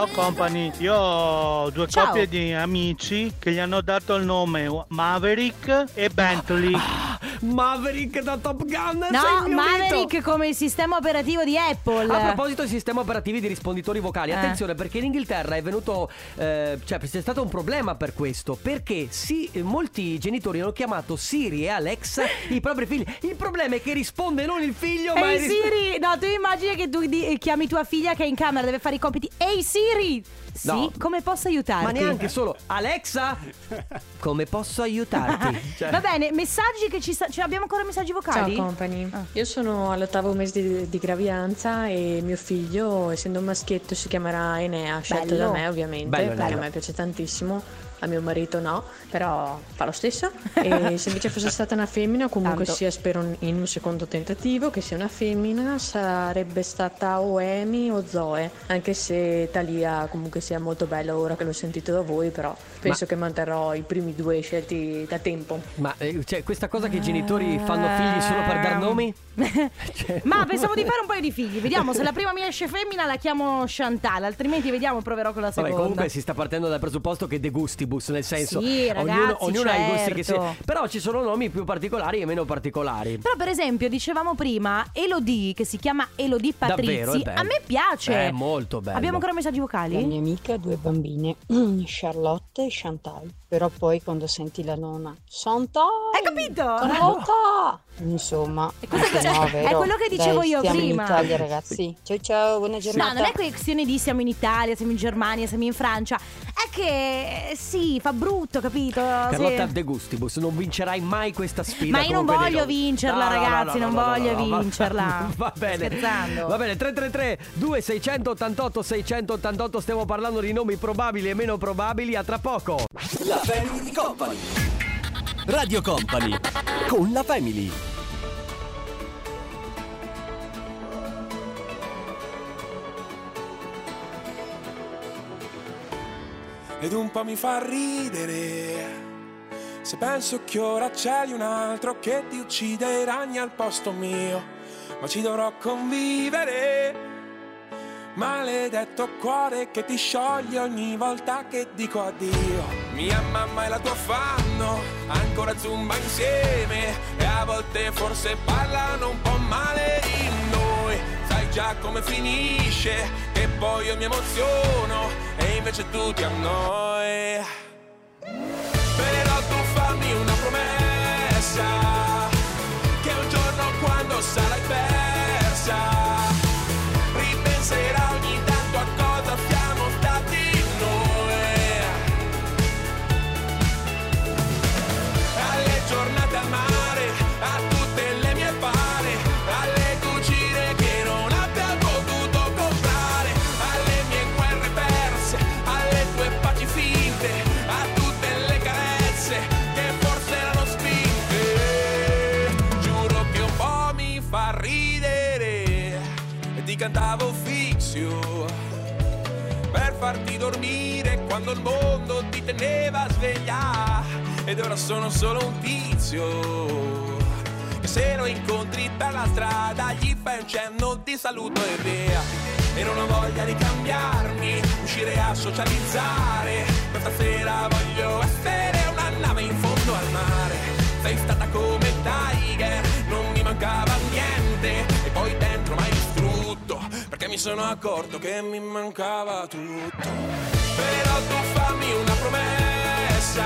Ciao Company, io ho due Ciao. coppie di amici che gli hanno dato il nome Maverick e Bentley. Ah, Maverick da Top Gun. No, Maverick come il sistema operativo di Apple. A proposito di sistema operativi di risponditori vocali, eh. attenzione, perché in Inghilterra è venuto eh, cioè c'è stato un problema per questo, perché sì, molti genitori hanno chiamato Siri e Alexa i propri figli. Il problema è che risponde non il figlio, hey ma il Siri. No, tu immagini che tu di- chiami tua figlia che è in camera, deve fare i compiti. Ehi hey Siri, sì, no. come posso aiutarti? Ma neanche solo Alexa, come posso aiutarti? Cioè. Va bene, messaggi che ci sta- cioè abbiamo ancora messaggi vocali? Ciao Company, ah. io sono all'ottavo mese di, di gravidanza e mio figlio, essendo un maschietto, si chiamerà Enea, scelto bello. da me ovviamente, bello, perché bello. a me piace tantissimo. A mio marito no, però fa lo stesso. E se invece fosse stata una femmina, comunque Tanto. sia, spero in un secondo tentativo che sia una femmina, sarebbe stata o Emi o Zoe, anche se Thalia comunque sia molto bella ora che l'ho sentito da voi, però penso ma... che manterrò i primi due scelti da tempo. Ma cioè, questa cosa che i genitori fanno figli solo per dar nomi? Cioè... ma pensavo di fare un paio di figli, vediamo se la prima mi esce femmina la chiamo Chantal, altrimenti vediamo, proverò con la seconda. Vabbè, comunque si sta partendo dal presupposto che degusti, nel senso sì, ragazzi, ognuno, ognuno certo. ha i gusti che si... però ci sono nomi più particolari e meno particolari. Però per esempio dicevamo prima Elodie, che si chiama Elodie Patrizzi. Davvero, a me piace, è molto bello. Abbiamo ancora messaggi vocali? La mia amica ha due bambine, Charlotte e Chantal, però poi quando senti la nonna Chantal, hai capito? Charlotte, insomma è, no, è quello che dicevo Dai, io prima. Siamo in Italia ragazzi, ciao ciao, buona giornata. No, non è questione di siamo in Italia, siamo in Germania, siamo in Francia, è che sì, fa brutto, capito? Carlotta sì. De Gustibus, non vincerai mai questa sfida. Ma io non voglio no. vincerla, no, ragazzi, no, no, non no, voglio no, no, vincerla. Va, va bene. Scherzando. Va bene, tre tre tre due sei otto otto sei otto otto, stiamo parlando di nomi probabili e meno probabili, a tra poco. La Family Company. Radio Company con la Family. Ed un po' mi fa ridere se penso che ora c'è un altro che ti uccide i ragni al posto mio, ma ci dovrò convivere. Maledetto cuore che ti scioglie ogni volta che dico addio. Mia mamma e la tua fanno ancora zumba insieme e a volte forse parlano un po' male di noi. Sai già come finisce, che poi io mi emoziono e invece tu ti annoi. Però tu fammi una promessa che un giorno quando sarai persa ripenserai ogni tanto a cosa siamo stati noi, alle giornate al mare, a tutte le mie pare, alle cucine che non abbiamo potuto comprare, alle mie guerre perse, alle tue paci finte, a tutte le carezze che forse erano spinte. Giuro che un po' mi fa ridere e ti cantavo Fixio per farti dormire quando il mondo ti teneva a sveglia, ed ora sono solo un tizio che se lo incontri per la strada gli fai un cenno di saluto e via. E non ho voglia di cambiarmi, uscire a socializzare, questa sera voglio essere una nave in fondo al mare. Sei stata come Tiger, non mi mancava niente, e poi dentro m'hai distrutto, perché mi sono accorto che mi mancava tutto. Però tu fammi una promessa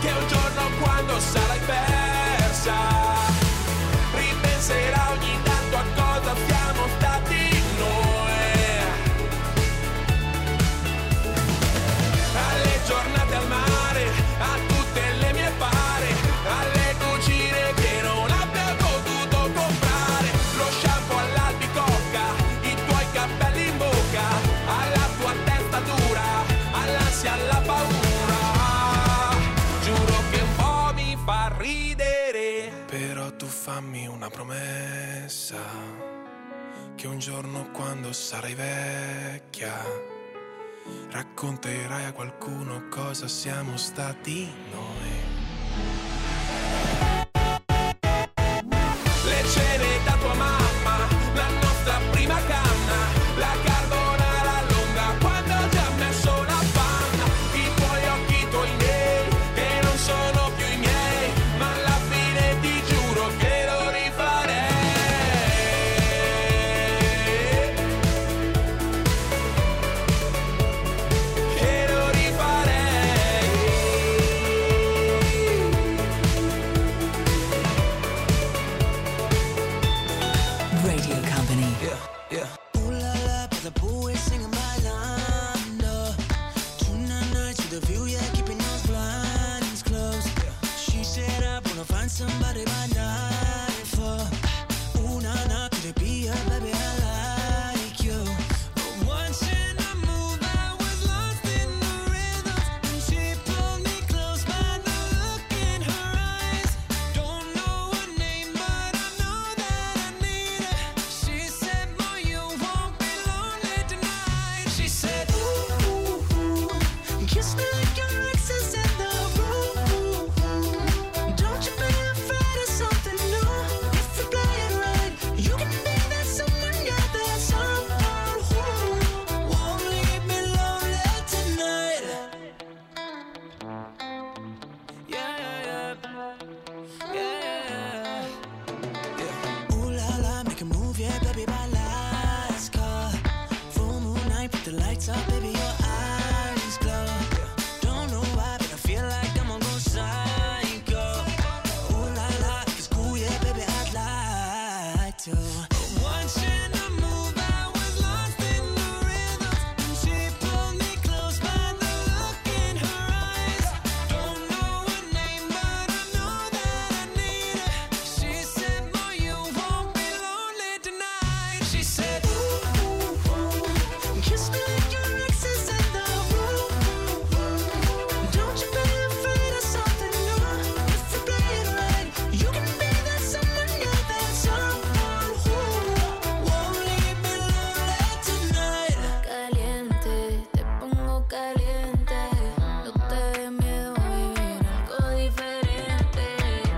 che un giorno quando sarai persa ripenserà ogni tanto a cosa siamo stati noi, alle giornate al mare, a tutte le mie pare, alle cucine che non abbiamo potuto comprare, lo shampoo all'albicocca, i tuoi capelli in bocca, alla tua testa dura, all'ansia, alla paura. Giuro che un po' mi fa ridere, però tu fammi una promessa che un giorno quando sarai vecchia racconterai a qualcuno cosa siamo stati noi. Le cene da tua mamma, la nostra prima canna, la carbonara lunga somebody by night for ooh, nah, nah, could it be a baby I like you. But once in a move I was lost in the rhythm, and she pulled me close by the look in her eyes. Don't know her name but I know that I need her. She said, boy, you won't be lonely tonight. She said, ooh, ooh, ooh, kiss me like your exes in the room. Don't you be afraid of something new. If you play it right, you can be that someone, yeah, that someone who won't leave me lonely tonight. Yeah, yeah, yeah, yeah, yeah. Ooh la la, make a move, yeah, baby, my last call. Full moon night, put the lights out, baby, your eyes glow. Don't know why, but I feel like I'm gonna go psycho. Ooh la la, if it's cool, yeah, baby, I'd like to. Once in a move, I was lost in the rhythm, and she pulled me close by the look in her eyes. Don't know her name, but I know that I need her. She said, boy, you won't be lonely tonight. She said, ooh, ooh, ooh, kiss me like your exes in the room. Don't you be afraid of something new. If you play it right, you can be that someone, yeah, that someone who won't leave me lonely tonight. Caliente, te pongo caliente. No te dé miedo vivir algo diferente. Eh, eh,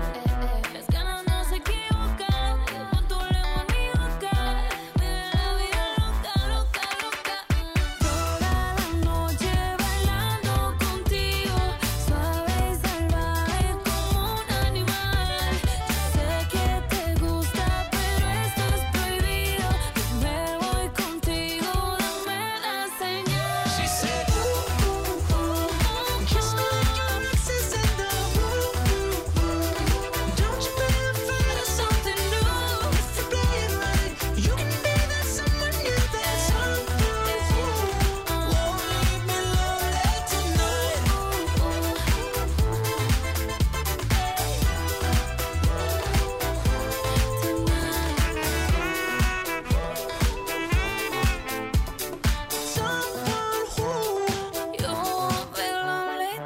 Las ganas no se equivocan, como tú le maníacas. Vive la vida loca, loca, loca. Toda la noche bailando contigo, suave y salvaje como un animal. Sé que te gusta, pero esto es prohibido. Me voy contigo, dame la señal. She said, ooh, ooh, ooh, kiss me like your exes in the room. Don't you be afraid of something new. If you play it right, you can be that someone, yeah, that someone who won't leave me lonely tonight. I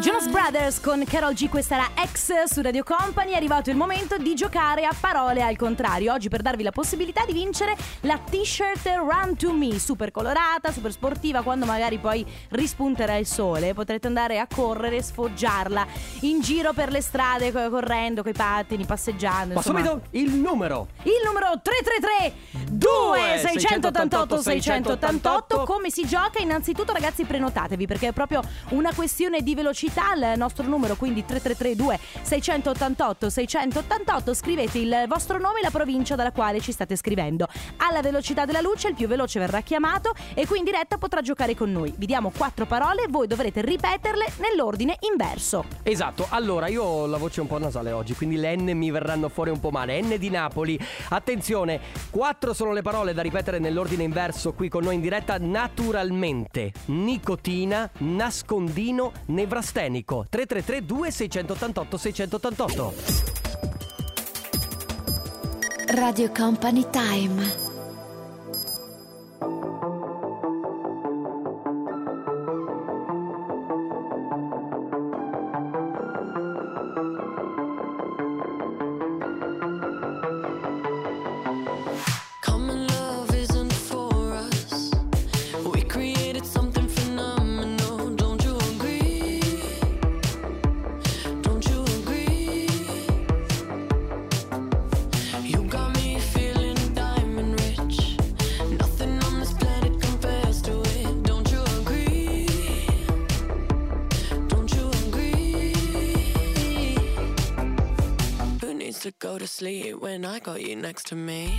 Jonas Brothers con Carol G, questa era X su Radio Company. È arrivato il momento di giocare a parole al contrario. Oggi per darvi la possibilità di vincere la t-shirt Run to Me, super colorata, super sportiva. Quando magari poi rispunterà il sole potrete andare a correre, sfoggiarla in giro per le strade, co- correndo, coi pattini, passeggiando. Ma insomma. subito il numero. Il numero tre tre tre due sei otto otto sei otto otto. Come si gioca? Innanzitutto, ragazzi, prenotatevi, perché è proprio una questione di velocità il nostro numero, quindi tre tre tre due sei otto otto sei otto otto. Scrivete il vostro nome e la provincia dalla quale ci state scrivendo. Alla velocità della luce il più veloce verrà chiamato e qui in diretta potrà giocare con noi. Vi diamo quattro parole, voi dovrete ripeterle nell'ordine inverso. Esatto. Allora, io ho la voce un po' nasale oggi, quindi le N mi verranno fuori un po' male. N di Napoli. Attenzione, quattro sono le parole da ripetere nell'ordine inverso qui con noi in diretta. Naturalmente, nicotina, nascondino, nevrastenico. Tre tre tre due sei otto otto sei otto otto. Radio Company Time. To go to sleep when I got you next to me.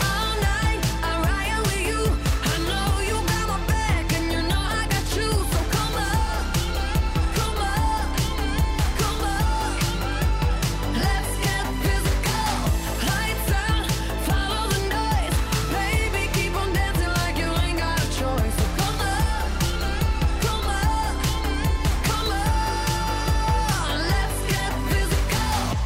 All night I'm riding with you. I know you got my back and you know I got you. So come on, come on, come on. Let's get physical. Lights out, follow the noise. Baby, keep on dancing like you ain't got a choice. So come on, come on, come on. Let's get physical.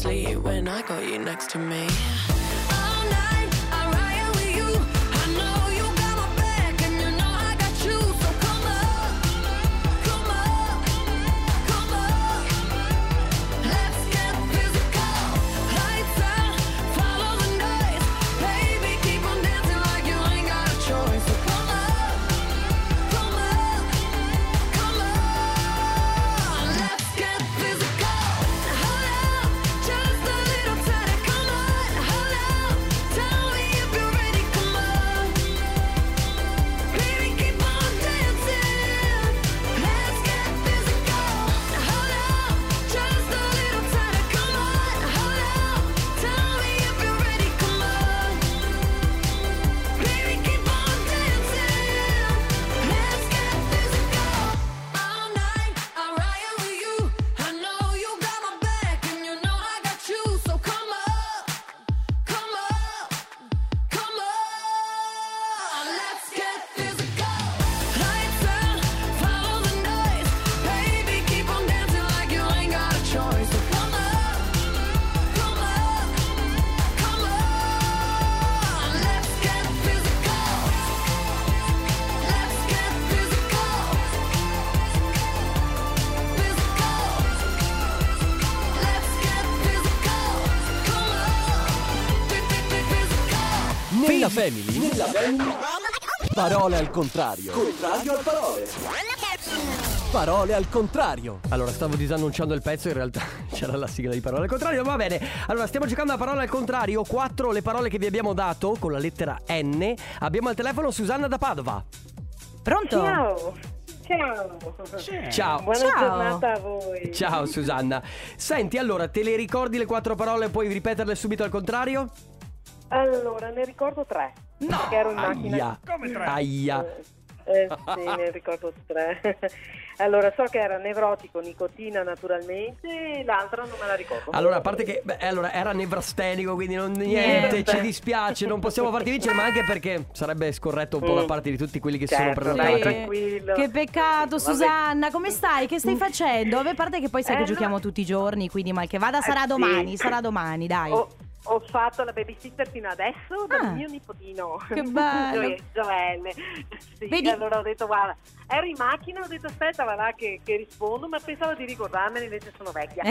sleep when I got you next to me. All night I'm riding with you. I know you got my back and you know I got you. So come on, come on, come on. Let's get physical. Lights out, follow the noise. Baby, keep on dancing like you ain't got a choice. So come on, come on, come on. Let's get physical. Nella Family, nella Family, parole al contrario. Contrario al parole. Parole al contrario. Allora, stavo disannunciando il pezzo, in realtà c'era la sigla di parole al contrario, va bene. Allora, stiamo giocando a parole al contrario. Quattro le parole che vi abbiamo dato con la lettera N. Abbiamo al telefono Susanna da Padova. Pronto? Ciao. Ciao. Ciao. Buona Ciao. giornata a voi. Ciao Susanna. Senti, allora, te le ricordi le quattro parole e puoi ripeterle subito al contrario? Allora, ne ricordo tre. No, perché ero in macchina. Aia. Come tre? Aia. Eh, eh sì, ne ricordo tre. Allora, so che era nevrotico, nicotina naturalmente, l'altra non me la ricordo. Allora, a parte che beh, allora, era nevrastenico, quindi non, niente, niente, ci dispiace, non possiamo farti vincere, ma anche perché sarebbe scorretto un po' mm. da parte di tutti quelli che certo, si sono prenotati. Sì. Tranquillo. Che peccato, sì, Susanna, come stai? Che stai facendo? A parte che poi sai eh, che giochiamo no. tutti i giorni, quindi mal che vada sarà eh, domani, sì. sarà domani, dai. Oh. Ho fatto la babysitter fino adesso dal ah, mio nipotino. Che bello. Joelle. Sì, vedi? Allora ho detto guarda, ero in macchina, ho detto aspetta va là che, che rispondo, ma pensavo di ricordarmene, invece sono vecchia.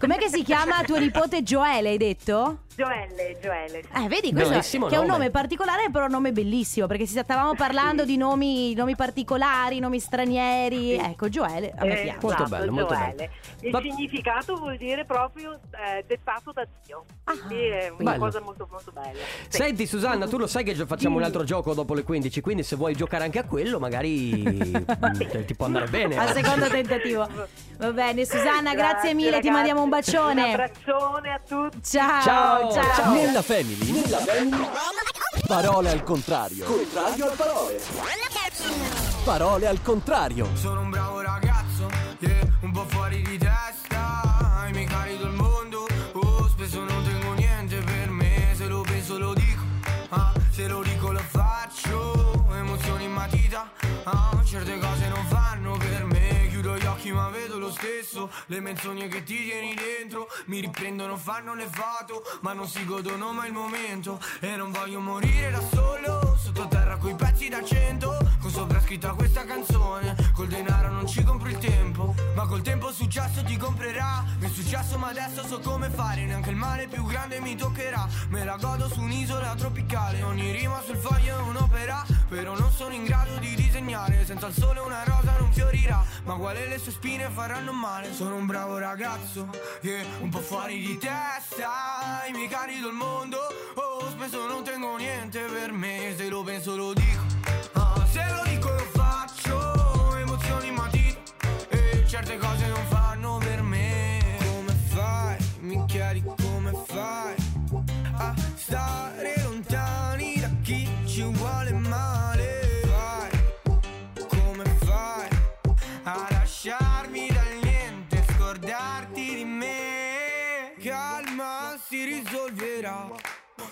Com'è che si chiama tuo nipote? Joelle hai detto? Joelle, Joelle. Eh, vedi questo bellissimo che nome. È un nome particolare, però un nome bellissimo, perché si stavamo parlando sì. di nomi, nomi particolari, nomi stranieri. Sì. Ecco, Joelle a me eh, piace. Molto esatto, bello, molto bello. Il Va- significato vuol dire proprio eh, dettato da Dio. Ah, quindi è una bello. cosa molto molto bella. Sì. Senti Susanna, tu lo sai che facciamo sì. un altro gioco dopo le quindici, quindi se vuoi giocare anche a quello magari sì. ti può andare bene. Al secondo tentativo. Va bene Susanna, grazie, grazie mille, ragazzi. Ti mandiamo un bacione. Un abbraccione a tutti. Ciao. Ciao. Ciao. Ciao. Nella Family, nella Family, parole al contrario. Contrario al parole. Parole al contrario. Sono un bravo ragazzo, yeah, un po' fuori di testa. Ai miei cari del mondo, oh, spesso non tengo niente per me. Se lo penso lo dico, ah, se lo dico lo faccio. Emozioni in matita, ah, certe cose non fanno per me. Chiudo gli occhi ma vedo lo stesso. Le menzogne che ti tieni dentro mi riprendono, fanno le foto, ma non si godono mai il momento. E non voglio morire da solo, sottoterra coi pezzi da cento, con soprascritta questa canzone. Col denaro non ci compro il tempo, ma col tempo il successo ti comprerà. Il successo ma adesso so come fare, neanche il male più grande mi toccherà. Me la godo su un'isola tropicale, ogni rima sul foglio è un'opera. Però non sono in grado di disegnare, senza il sole una rosa non fiorirà, ma quale le sue spine faranno male. Sono un bravo ragazzo, yeah, un po' fuori di testa. I miei cari del mondo, oh, spesso non tengo niente per me. Se lo penso lo dico, ah, se lo dico lo faccio. Emozioni in matita, eh, certe cose non fanno per me. Come fai, mi chiedi come fai a stare lontani da chi ci vuole male. Lasciarmi dal niente, scordarti di me. Calma, si risolverà.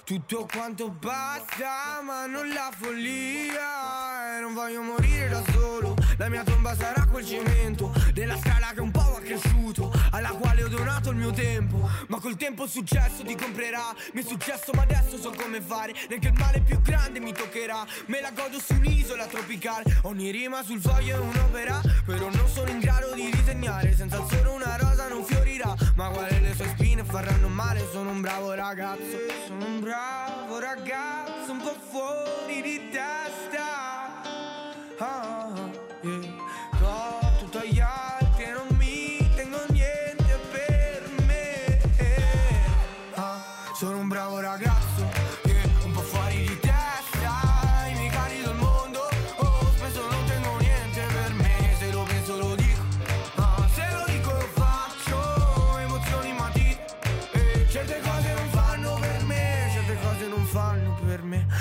Tutto quanto passa, ma non la follia. E non voglio morire da solo, la mia tomba sarà quel cemento della scala che un po' ha cresciuto. alla quale ho donato il mio tempo. Ma col tempo il successo ti comprerà. Mi è successo ma adesso so come fare. Neanche il male più grande mi toccherà. Me la godo su un'isola tropicale. Ogni rima sul foglio è un'opera. Però non sono in grado di disegnare. Senza il sole una rosa non fiorirà. Ma quale le sue spine faranno male. Sono un bravo ragazzo. Sono un bravo ragazzo. Un po' fuori di testa. Ah, yeah.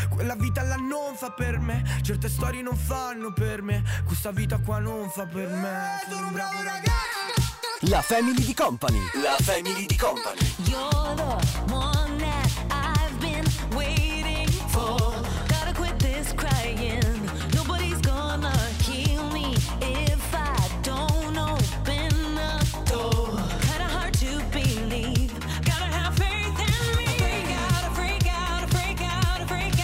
Quella vita là non fa per me. Certe storie non fanno per me. Questa vita qua non fa per me. eh, Sono un bravo ragazzo. La Family di Company. La Family di Company. You're the one that I've been waiting for. Gotta quit this crying. Nobody's gonna kill me if I don't open the door. Kinda hard to believe. Gotta have faith in me. Freak out, I freak out, I freak out.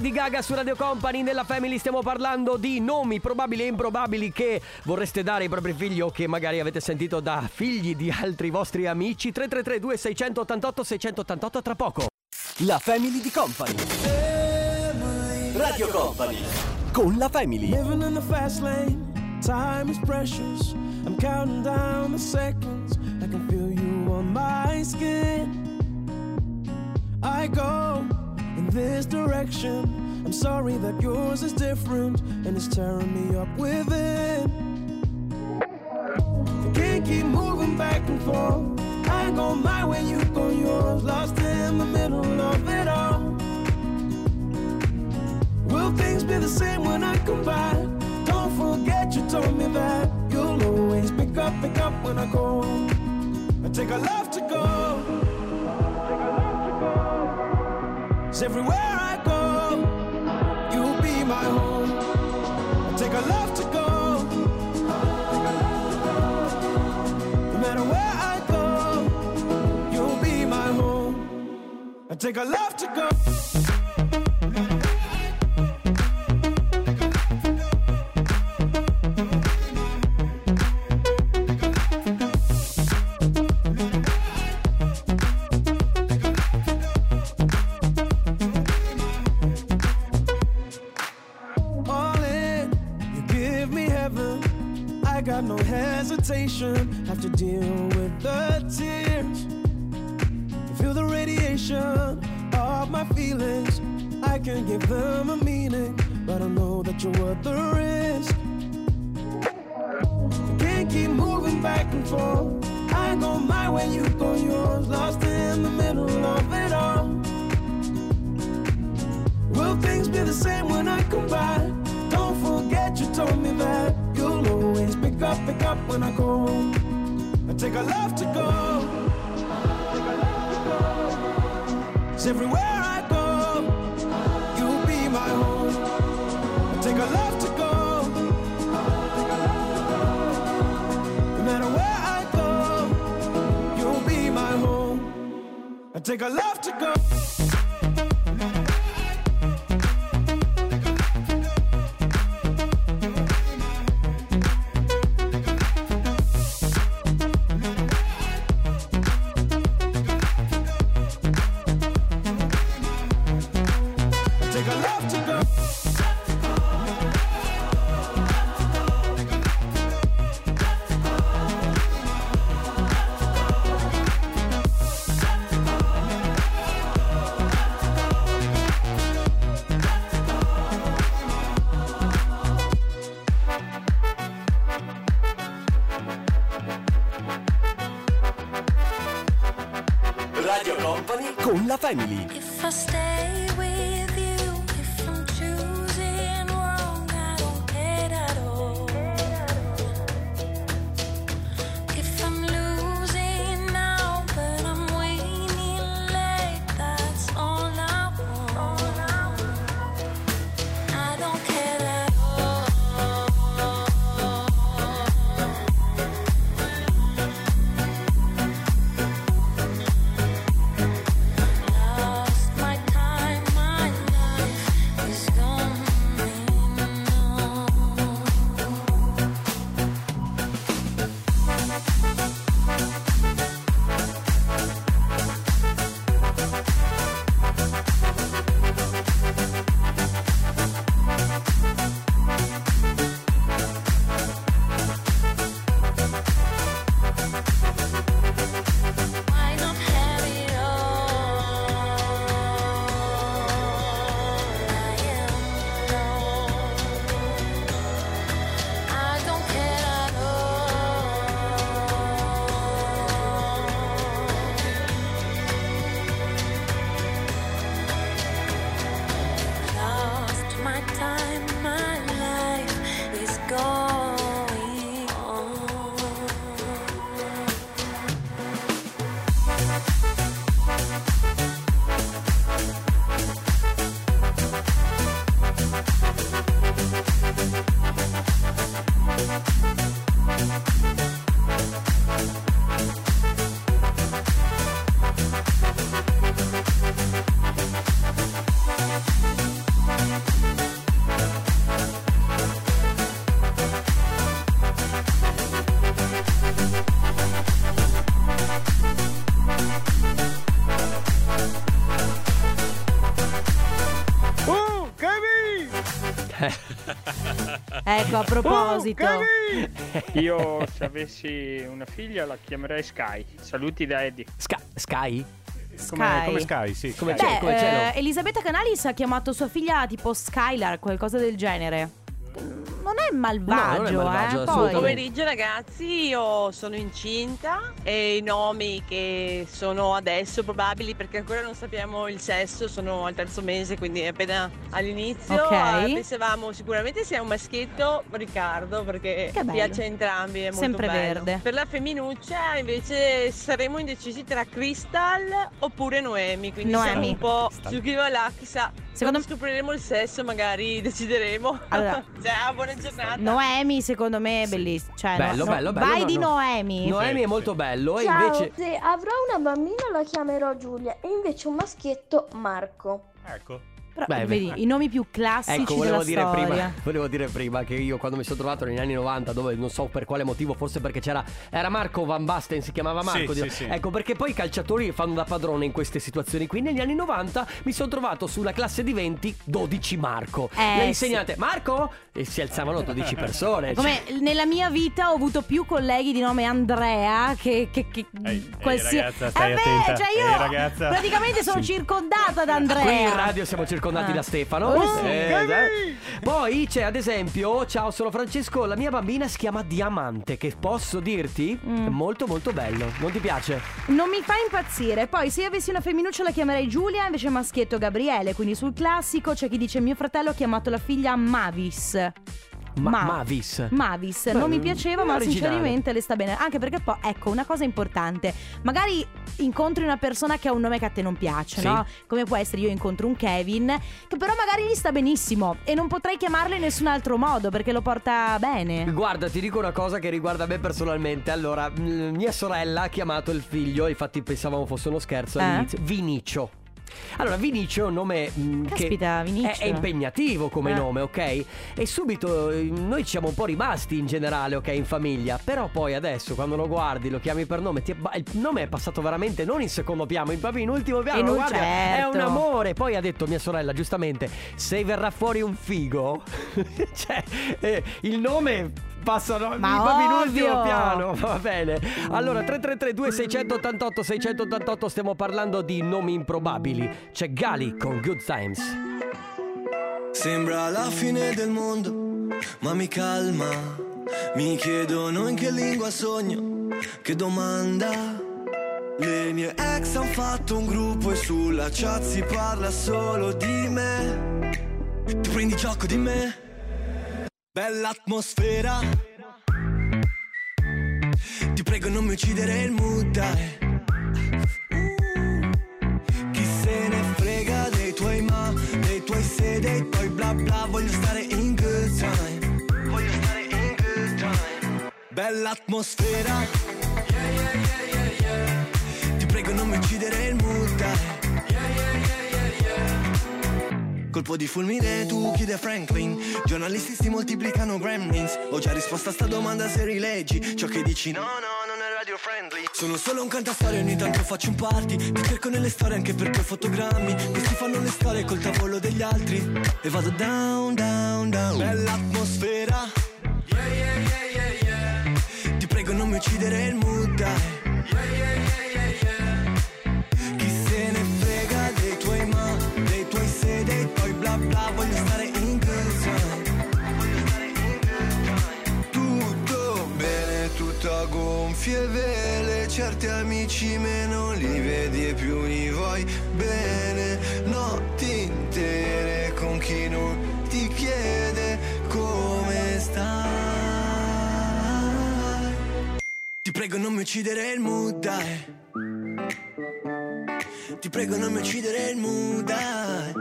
Di Gaga su Radio Company. Nella Family stiamo parlando di nomi probabili e improbabili che vorreste dare ai propri figli o che magari avete sentito da figli di altri vostri amici. Tre tre tre due sei otto otto sei otto otto. Tra poco La Family di Company. Radio Company con La Family. Living in the fast lane, time is precious. I'm counting down the seconds. I can feel you on my skin. I go in this direction. I'm sorry that yours is different, and it's tearing me up within. I can't keep moving back and forth. I go my way, you go yours. Lost in the middle of it all. Will things be the same when I come back? Don't forget you told me that you'll always pick up, pick up when I go. I take a left to go. Everywhere I go, you'll be my home. I take a love to go. No matter where I go, you'll be my home. I take a love to go. got no hesitation. Have to deal with the tears. Feel the radiation of my feelings. I can give them a meaning, but I know that you're worth the risk. You can't keep moving back and forth. I go my way, you go yours. Lost in the middle of it all. Will things be the same when I come back? Don't forget you told me that you'll always pick up, pick up when I go. I take a love to go. Everywhere I go, you'll be my home. I take a love to go. No matter where I go, you'll be my home. I take a love to go. Family. If I stay with you, if I'm choosing wrong, I don't care at all. If I'm losing now, but I'm winning late, that's all I want. I don't care at Ecco, a proposito, oh, io se avessi una figlia la chiamerei Sky. Saluti da Eddie. Sky? Sky? Come, come Sky, sì. Come Beh, come eh, Elisabetta Canalis ha chiamato sua figlia tipo Skylar, qualcosa del genere. Non è malvagio, no, non è malvagio eh? Poi... Pomeriggio ragazzi, io sono incinta e i nomi che sono adesso probabili, perché ancora non sappiamo il sesso, sono al terzo mese, quindi è appena all'inizio. Okay. Pensavamo sicuramente sia un maschietto, Riccardo, perché piace a entrambi, è molto sempre bello. Verde. Per la femminuccia invece saremo indecisi tra Crystal oppure Noemi, quindi Noemi. Siamo un po' Crystal. Su chi va là, chissà. Secondo me scopriremo il sesso, magari decideremo. Allora, cioè, buona giornata. Noemi, secondo me è bellissimo. Cioè, bello, no, bello, bello. Vai no, di no. Noemi. Noemi sì, è molto sì. bello. E ciao, invece... se avrò una bambina la chiamerò Giulia e invece un maschietto Marco. Ecco. Però, beh, vedi, beh. i nomi più classici, ecco, volevo della dire prima, volevo dire prima che io quando mi sono trovato negli anni novanta, dove non so per quale motivo, forse perché c'era era Marco Van Basten, si chiamava Marco, sì, di... sì, sì. Ecco perché poi i calciatori fanno da padrone in queste situazioni qui. Negli anni novanta mi sono trovato sulla classe di venti dodici Marco, eh, le insegnate sì. Marco, e si alzavano dodici persone. Come cioè... nella mia vita ho avuto più colleghi di nome Andrea che, che, che ehi, qualsiasi... ehi, ragazza, stai eh attenta. Beh, cioè io ehi, ragazza. praticamente sono sì. circondata da Andrea. Qui in radio siamo circondati ah. da Stefano. oh, eh, eh. Poi c'è ad esempio: ciao, sono Francesco, la mia bambina si chiama Diamante, che posso dirti mm. è molto molto bello. Non ti piace? Non mi fa impazzire. Poi se io avessi una femminuccia la chiamerei Giulia, invece maschietto Gabriele. Quindi sul classico c'è chi dice: mio fratello ha chiamato la figlia Mavis. Ma- ma- Mavis Mavis non mi piaceva, ma originale. Sinceramente le sta bene. Anche perché poi, ecco, una cosa importante: magari incontri una persona che ha un nome che a te non piace, sì. no? Come può essere, io incontro un Kevin che però magari gli sta benissimo e non potrei chiamarlo in nessun altro modo perché lo porta bene. Guarda, ti dico una cosa che riguarda me personalmente. Allora, mia sorella ha chiamato il figlio, infatti pensavamo fosse uno scherzo eh? all'inizio, Vinicio. Allora, Vinicio è un nome mh, Caspita, che è, è impegnativo come eh. nome, ok? E subito noi ci siamo un po' rimasti in generale, ok, in famiglia. Però poi adesso quando lo guardi, lo chiami per nome, ti, il nome è passato veramente non in secondo piano, in, in ultimo piano. In lo guarda, certo. È un amore. Poi ha detto mia sorella, giustamente, se verrà fuori un figo cioè eh, il nome... passano ma in ultimo piano. Va bene. Allora tre tre tre due sei otto otto sei otto otto, stiamo parlando di nomi improbabili. C'è Gali con Good Times. Sembra la fine del mondo, ma mi calma. Mi chiedono in che lingua sogno, che domanda. Le mie ex han fatto un gruppo e sulla chat si parla solo di me. Ti prendi gioco di me? Bella atmosfera, ti prego non mi uccidere il mood, dai. Chi se ne frega dei tuoi ma, dei tuoi se, dei tuoi bla bla. Voglio stare in good time, voglio stare in good time. Bella atmosfera, yeah, yeah, yeah, yeah, yeah. Ti prego non mi uccidere il mood, dai. Colpo di fulmine, tu chiede Franklin. Giornalisti si moltiplicano gremlins. Ho già risposto a sta domanda se rileggi ciò che dici, no, no, non è radio friendly. Sono solo un cantastorie, ogni tanto faccio un party. Ti cerco nelle storie anche perché ho fotogrammi. Questi fanno le storie col tavolo degli altri. E vado down, down, down. Bella atmosfera, yeah, yeah, yeah, yeah, yeah. Ti prego non mi uccidere il mood, dai. Yeah, yeah, yeah, yeah, yeah. Chi se ne frega dei tuoi ma, dei tuoi sedei, poi bla bla, voglio stare in casa, voglio stare in casa. Tutto bene, tutto a gonfie vele, certi amici meno li vedi e più li vuoi bene. Notti intere con chi non ti chiede come stai. Ti prego non mi uccidere il mood, dai. Ti prego non mi uccidere il mood, dai.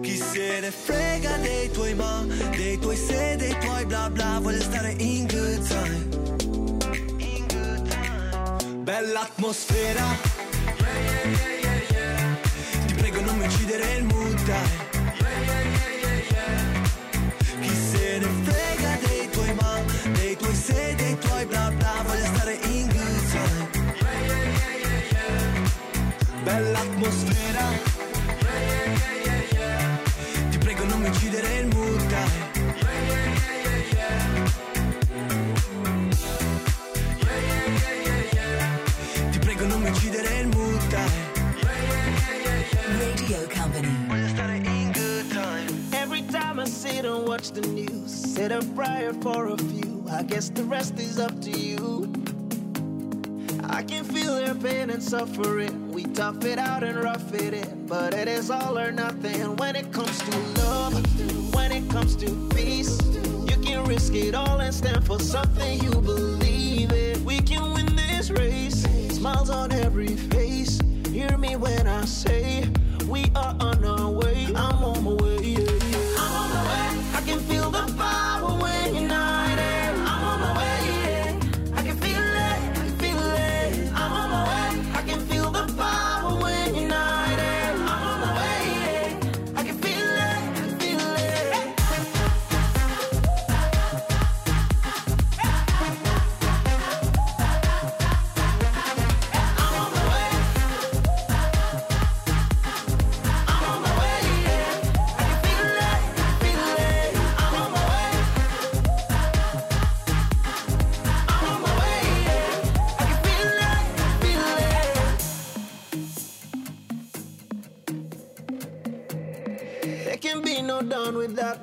Chi se ne frega dei tuoi ma, dei tuoi se, dei tuoi bla bla. Voglio stare in good time, in good time. Bella atmosfera, yeah, yeah, yeah, yeah, yeah. Ti prego non mi uccidere il mood, dai, yeah, yeah, yeah, yeah. Chi se ne frega dei tuoi ma, dei tuoi se, dei tuoi bla bla. Voglio stare in good time. Bella atmosfera, yeah, yeah, yeah, yeah, yeah. Ti prego non mi uccidere il mood, dai. Yeah, yeah, yeah, yeah, yeah, yeah, yeah, yeah. Ti prego non mi uccidere il mood, dai. Yeah, yeah, yeah, yeah, yeah. Radio Company. Voglio stare in good time. Every time I sit and watch the news, set a prayer for a few. I guess the rest is up to you. I can feel their pain and suffering. We tough it out and rough it in, but it is all or nothing when it comes to love, when it comes to peace. You can risk it all and stand for something you believe in. We can win this race, smiles on every face. Hear me when I say, we are on our way. I'm on my way, yeah, yeah. I'm on my way. I can feel the power when you're united. I'm on my way. I can feel the power when united. I'm on my done without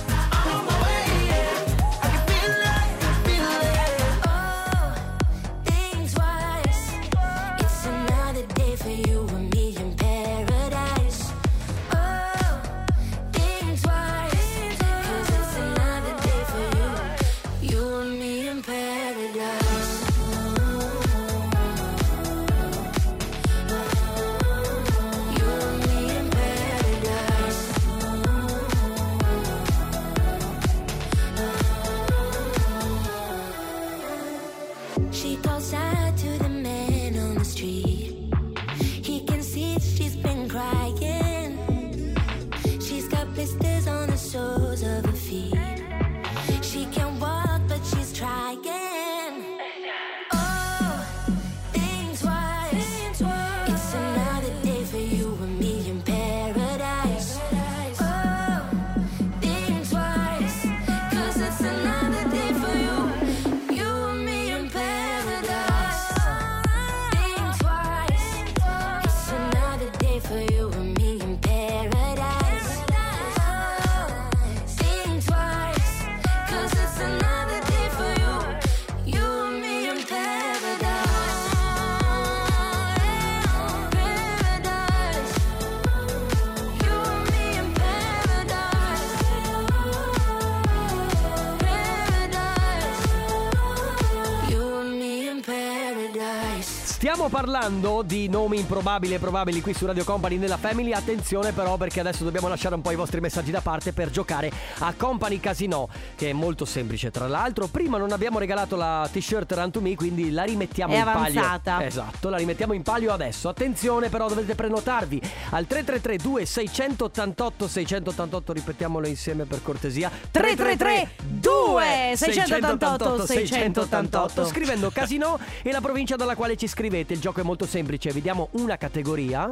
Stiamo parlando di nomi improbabili e probabili qui su Radio Company nella Family. Attenzione però, perché adesso dobbiamo lasciare un po' i vostri messaggi da parte per giocare a Company Casino, che è molto semplice tra l'altro. Prima non abbiamo regalato la t-shirt Run to Me, quindi la rimettiamo è in avanzata. palio. Esatto, la rimettiamo in palio adesso. Attenzione però, dovete prenotarvi al tre tre tre due sei otto otto sei otto otto, ripetiamolo insieme per cortesia. tre tre tre due sei otto otto sei otto otto, scrivendo Casino e la provincia dalla quale ci scrivete. Il gioco è molto semplice, vi diamo una categoria,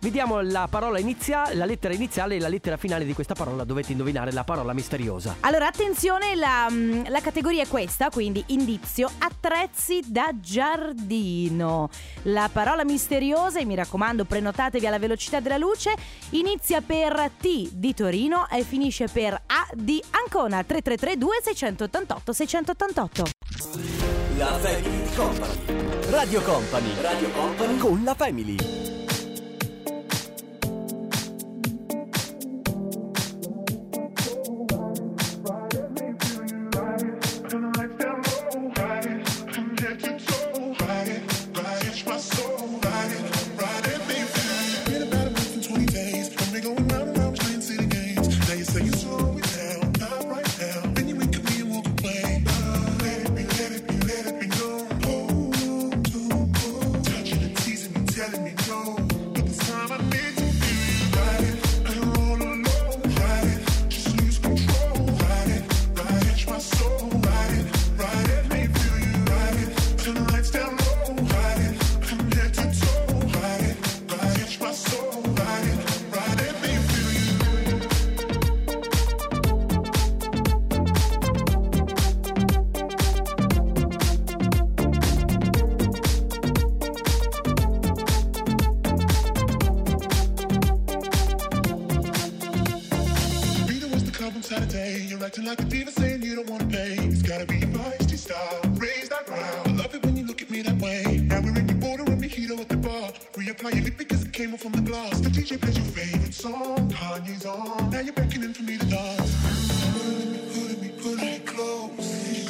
vi diamo la parola iniziale, la lettera iniziale e la lettera finale di questa parola, dovete indovinare la parola misteriosa. Allora attenzione, la, la categoria è questa, quindi indizio attrezzi da giardino. La parola misteriosa, e mi raccomando prenotatevi alla velocità della luce, inizia per T di Torino e finisce per A di Ancona. Tre tre tre due sei otto otto sei otto otto. La Family Company, Radio Company, Radio Company con la Family. Telling me no. club on Saturday. You're acting like a diva saying you don't want to pay. It's gotta be your feisty style, raise that ground. I love it when you look at me that way. Now we're in your border and mojito at the bar. Reapply your lip because it came off from the glass. The D J plays your favorite song, Kanye's on. Now you're beckoning for me to dance. Put me, put me, put me close.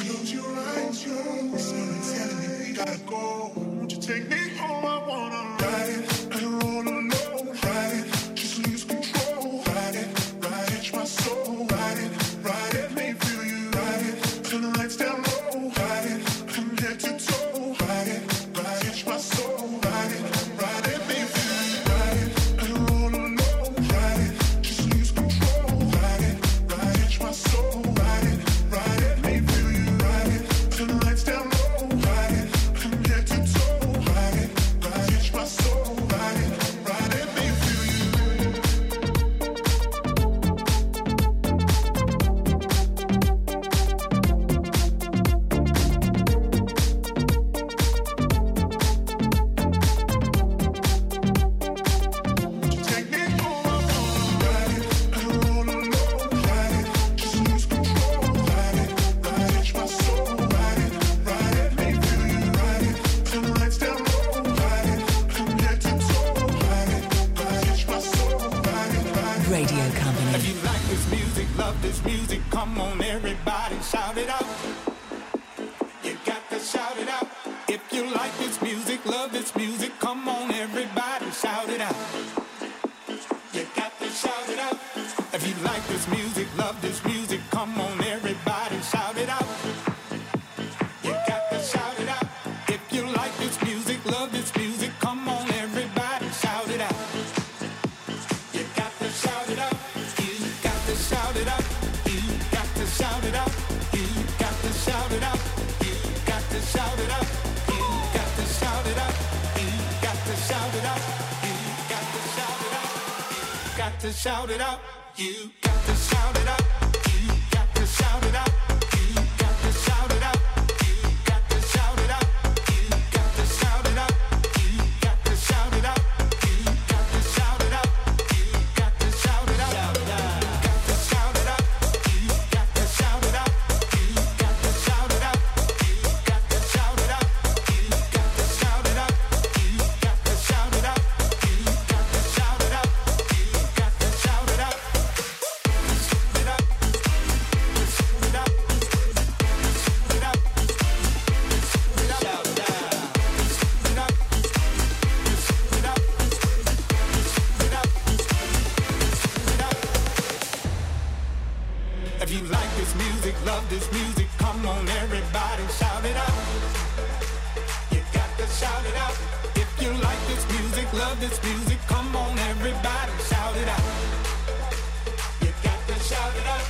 Close your eyes, you're always telling me we gotta go. Won't you take me home, I wanna ride. Shout it out, you got to shout it out, you got to shout it out, you got to shout it out, you got to shout it out, you got to shout it out, you got to shout it out, you got to shout it out, you got to shout it out, you got to shout it out, you got to shout it out, you got to shout it out, you got to shout it out, you got to shout it out, you got to shout it out, you got to shout it out. Shout it out. If you like this music, love this music, come on everybody, shout it out. You got to shout it out. If you like this music, love this music, come on everybody, shout it out. Shout it out. If you like this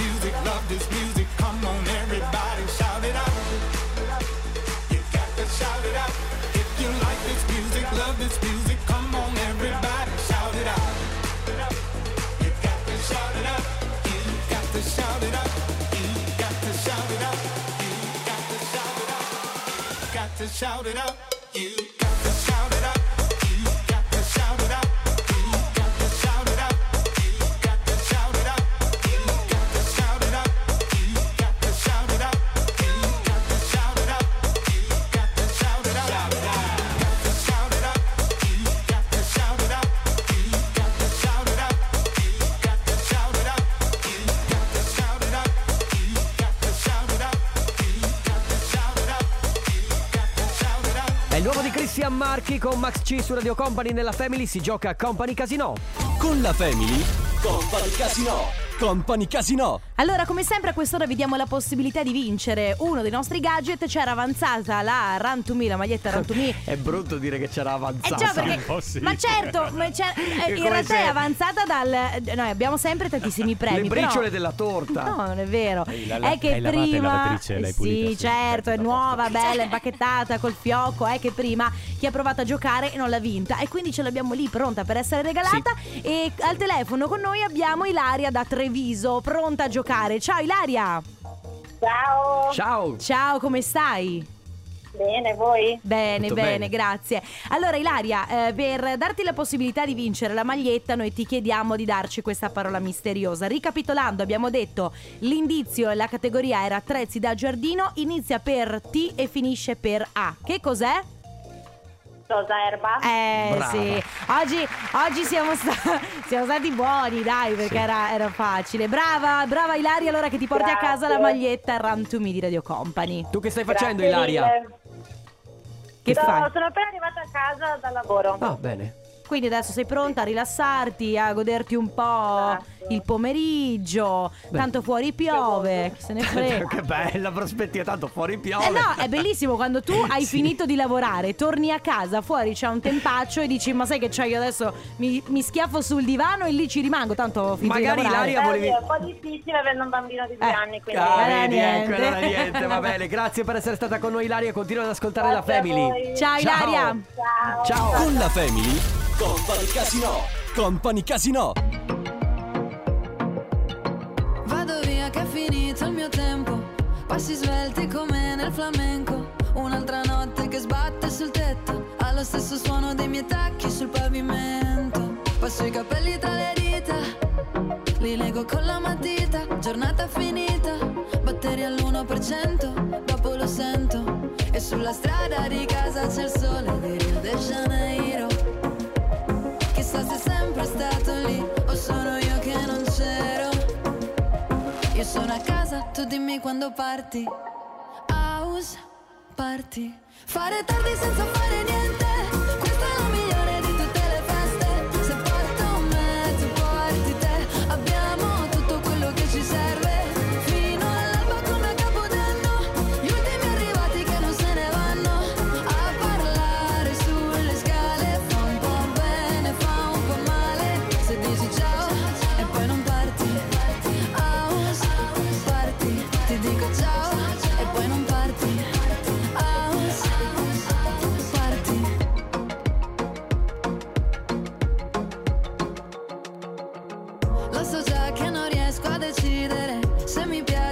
music, love this music, come on everybody, shout it out. You got to shout it out. If you like this music, love this music, come on everybody, shout it out. You got to shout it out. You got to shout it out. You got to shout it out. You got to shout it out. You got to shout it out. You got to shout it out. You got to shout it out. You got to shout it out. Marchi con Max C su Radio Company. Nella Family si gioca a Company Casino. Con la Family Company Casino. Company Casino. Allora, come sempre a quest'ora vi diamo la possibilità di vincere uno dei nostri gadget. C'era avanzata la Run to Me, la maglietta Run to Me. È brutto dire che c'era avanzata. Eh già, perché, oh, sì. Ma certo, ma in realtà se... è avanzata dal... Noi abbiamo sempre tantissimi premi. Le briciole però... della torta. No, non è vero. Ehi, la, la, è che prima... L'hai pulita, sì, certo, è nuova, bella, impacchettata col fiocco. È che prima chi ha provato a giocare non l'ha vinta. E quindi ce l'abbiamo lì pronta per essere regalata. Sì. E al telefono con noi abbiamo Ilaria da tre. Viso, pronta a giocare. Ciao Ilaria. Ciao. Ciao. Ciao, come stai? Bene, voi? Bene, bene, bene, grazie. Allora Ilaria, eh, per darti la possibilità di vincere la maglietta noi ti chiediamo di darci questa parola misteriosa. Ricapitolando, abbiamo detto l'indizio e la categoria era attrezzi da giardino, inizia per T e finisce per A. Che cos'è? Rosa erba. Eh brava. Sì, oggi, oggi siamo, sta- siamo stati buoni, dai, perché sì. era, era facile. Brava, brava Ilaria, allora che ti porti Grazie. a casa la maglietta Run to Me di Radio Company. Tu che stai facendo, Grazie Ilaria? Mille. Che no, fai? Sono appena arrivata a casa dal lavoro. Ah, bene. Quindi adesso sei pronta a rilassarti, a goderti un po' esatto. il pomeriggio. Beh. Tanto fuori piove, che se ne frega. Che bella prospettiva, tanto fuori piove. Eh no, è bellissimo quando tu hai sì. finito di lavorare, torni a casa, fuori c'è un tempaccio e dici: ma sai che c'è, io adesso mi, mi schiaffo sul divano e lì ci rimango, tanto ho finito magari di lavorare. Magari volevi... È un po' difficile avendo un bambino di due eh. anni, quindi ah, eh, vedi, niente. Ecco, allora niente, va bene. Grazie per essere stata con noi Ilaria, continua ad ascoltare Grazie La Family. Ciao, ciao Ilaria. Ciao. Ciao. Con La Family Company Casino, Company Casino. Vado via che è finito il mio tempo, passi svelti come nel flamenco. Un'altra notte che sbatte sul tetto, allo stesso suono dei miei tacchi sul pavimento. Passo i capelli tra le dita, li lego con la matita. Giornata finita, batteria all'uno per cento, dopo lo sento. E sulla strada di casa c'è il sole di Rio de Janeiro. Chissà se è sempre stato lì o sono io che non c'ero. Io sono a casa, tu dimmi quando parti. House party. Fare tardi senza fare niente, questa è la migliore di tutte le feste. Se porto me, tu porti te, abbiamo tutto quello che ci serve. Fino all'alba come a Capodanno, gli ultimi arrivati che non se ne vanno a parlare sulle scale. Fa un po' bene, fa un po' male se dici ciao e poi non parti. House party, ti dico ciao e poi non parti.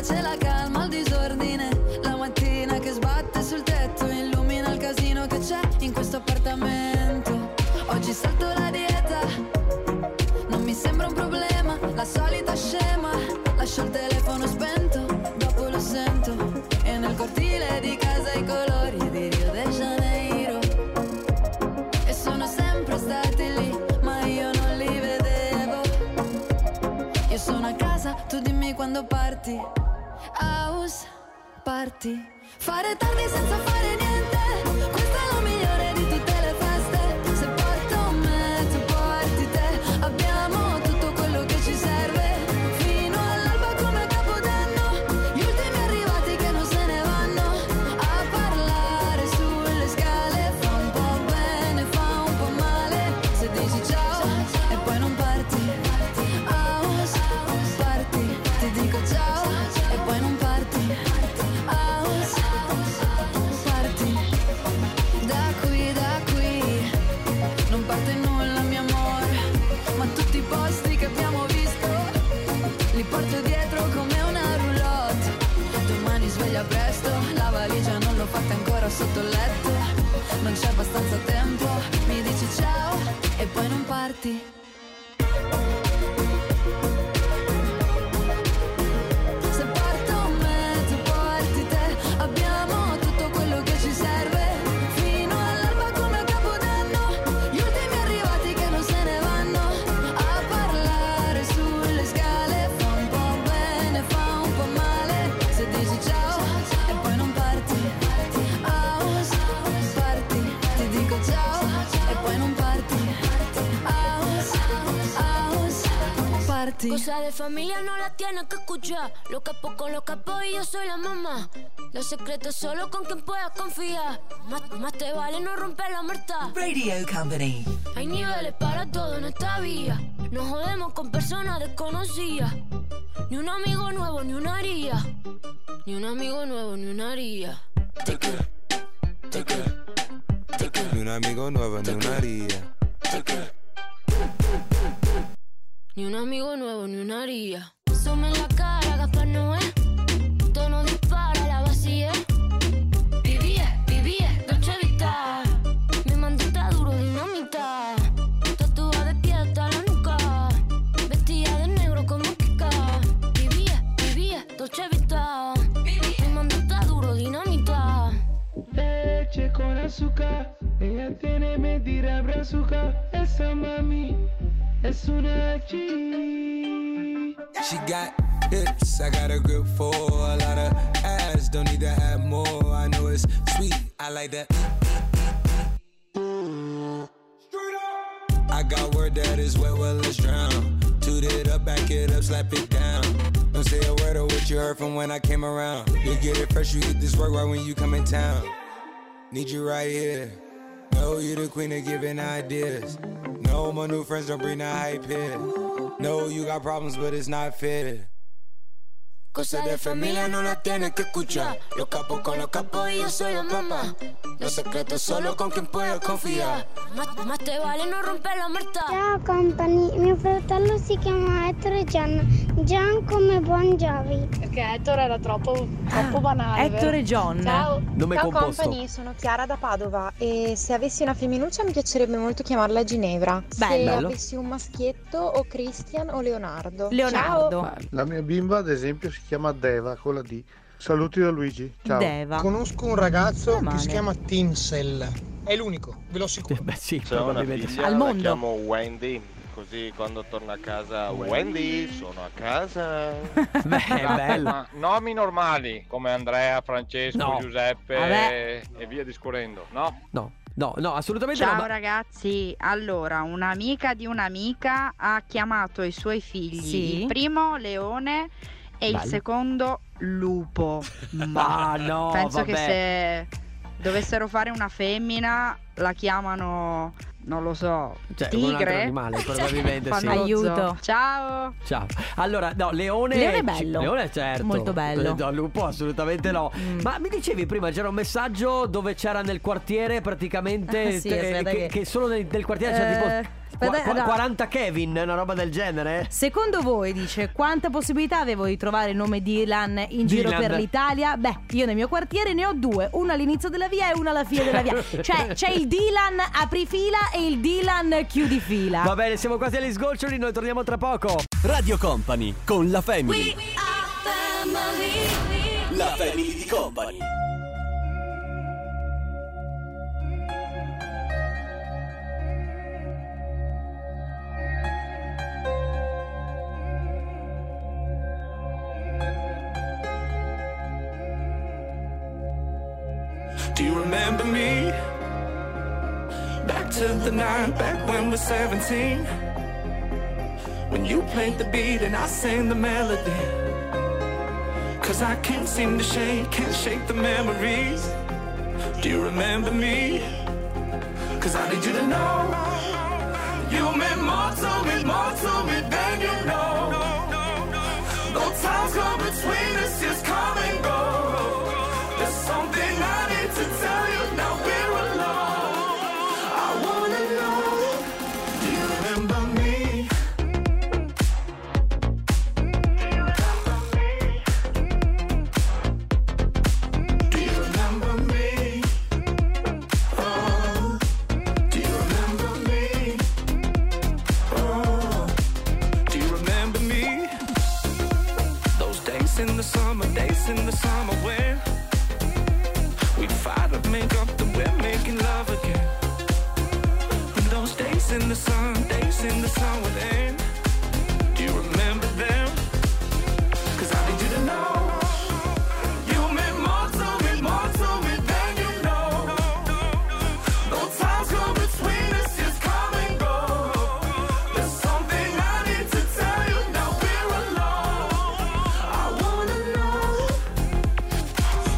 C'è la calma, il disordine, la mattina che sbatte sul tetto illumina il casino che c'è in questo appartamento. Oggi salto la dieta, non mi sembra un problema, la solita scema, lascio il telefono spento, dopo lo sento. E nel cortile di casa i colori di Rio de Janeiro, e sono sempre stati lì, ma io non li vedevo. Io sono a casa, tu dimmi quando parti. House party. Fare tardi senza fare niente, questa è la migliore di tutte le feste. Se porto me, tu porti te, abbiamo tutto quello che ci serve. Fino all'alba come a Capodanno, gli ultimi arrivati che non se ne vanno a parlare sulle scale. Fa un po' bene, fa un po' male se dici ciao e poi non parti. House party, ti dico ciao e poi non parti. House party. Da qui, da qui non parte nulla, mio amore, ma tutti i posti che abbiamo visto li porto dietro come una roulotte. Domani sveglia presto, la valigia non l'ho fatta ancora sotto il letto. Non c'è abbastanza tempo, mi dici ciao e poi non parti. Cosa de familia no la tienes que escuchar. Lo capo con los capos y yo soy la mamá. Los secretos solo con quien puedas confiar. Más, más te vale no romper la muerta. Radio Company. Hay niveles para todo en esta vía. Nos jodemos con personas desconocidas. Ni un amigo nuevo, ni una haría. Ni un amigo nuevo, ni una haría. Te quiero, te quiero, te quiero. Ni un amigo nuevo, ni una haría. Te quiero. Ni un amigo nuevo, ni una haría. Sume en la cara, Gaspar Noé. Todo nos dispara, la vacía. Vivía, vivía. suka, essa mami, essa unagi. She got hips, I got a grip for a lot of ass. Don't need to have more, I know it's sweet, I like that. I got word that is wet, well it's drown. Toot it up, back it up, slap it down. Don't say a word of what you heard from when I came around. You get it fresh, you get this work right when you come in town. Need you right here. Know you the queen of giving ideas. No, my new friends don't bring the hype here. No, you got problems, but it's not fair. Cosa de familia no la tienes que escuchar. Los capos con los capos y yo soy la mamá. Los secretos solo con quien puedo confiar. Más, más te vale no romper la muerta. Ciao company, mio fratello si chiama Ettore Gian. Gian come Bonjavi. Perché Ettore era troppo, troppo banale. Ettore John. Ciao, Ciao composto. Company, sono Chiara da Padova. E se avessi una femminuccia mi piacerebbe molto chiamarla Ginevra. Bello. Se avessi un maschietto o Christian o Leonardo. Leonardo. Ciao. La mia bimba ad esempio si chiama Deva con la D. Saluti da Luigi. Ciao. Deva. Conosco un ragazzo che si chiama Tinsel. È l'unico, ve lo assicuro. Beh, sì, c'è una figlia, al mondo. La chiamo Wendy. Così quando torno a casa, Wendy, sono a casa. Beh, è bello. Nomi normali come Andrea, Francesco, no. Giuseppe Vabbè. e via discorrendo. No? No. No, no, assolutamente no. Ciao ragazzi, allora un'amica di un'amica ha chiamato i suoi figli, sì. Il primo Leone e Bello. Il secondo Lupo. Ma no, penso vabbè. Che se dovessero fare una femmina la chiamano, non lo so, cioè, tigre, animale, probabilmente sì. Aiuto. Ciao. Ciao. Allora, no, Leone Leone è bello. Leone certo. Molto bello. No, Lupo assolutamente no. Mm. Ma mi dicevi prima c'era un messaggio dove c'era nel quartiere praticamente ah, sì, te, che, che... che solo nel, nel quartiere eh... c'era tipo Qu- quaranta Kevin, una roba del genere. Secondo voi, dice, quanta possibilità avevo di trovare il nome di Dylan in Dylan. Giro per l'Italia? Beh, io nel mio quartiere ne ho due, una all'inizio della via e una alla fine della via. Cioè c'è il Dylan aprifila e il Dylan chiudifila. Va bene, siamo quasi agli sgoccioli, noi torniamo tra poco. Radio Company con la Family. We are family. La Family di Company. Do you remember me? Back to the night, back when we're seventeen. When you played the beat and I sang the melody. Cause I can't seem to shake, can't shake the memories. Do you remember me? Cause I need you to know. You meant more to me, more to me than you know. No time's gone between us, just come and go. There's something I need to tell you, now we're alone. I wanna know, do you remember me? Do you remember me? Do you remember me? Oh, do you remember me? Oh, do you remember me? Those days in the summer, days in the summer when we fired up make up and we're making love again. And those days in the sun, days in the sun will end. Do you remember them? Cause I need you to know. You meant more to me, more to me than you know. No time's gone between us, just come and go. There's something I need to tell you, now we're alone. I wanna know.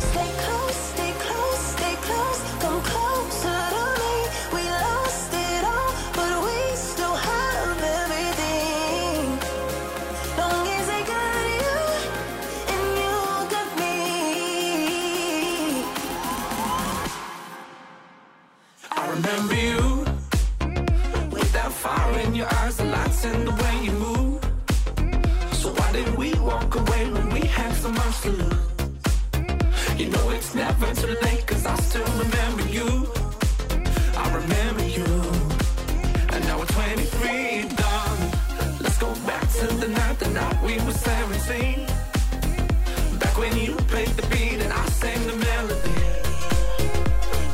Stay close, stay close. Stay close, come closer to me. We lost it all, but we still have everything. Long as I got you, and you got me. I remember you, with that fire in your eyes, the lights and the way you move. So why did we walk away when we had so much to lose? You know it's never too late, cause I still remember you. I remember you. And now we're twenty-three, done. Let's go back to the night, the night we were seventeen. Back when you played the beat and I sang the melody.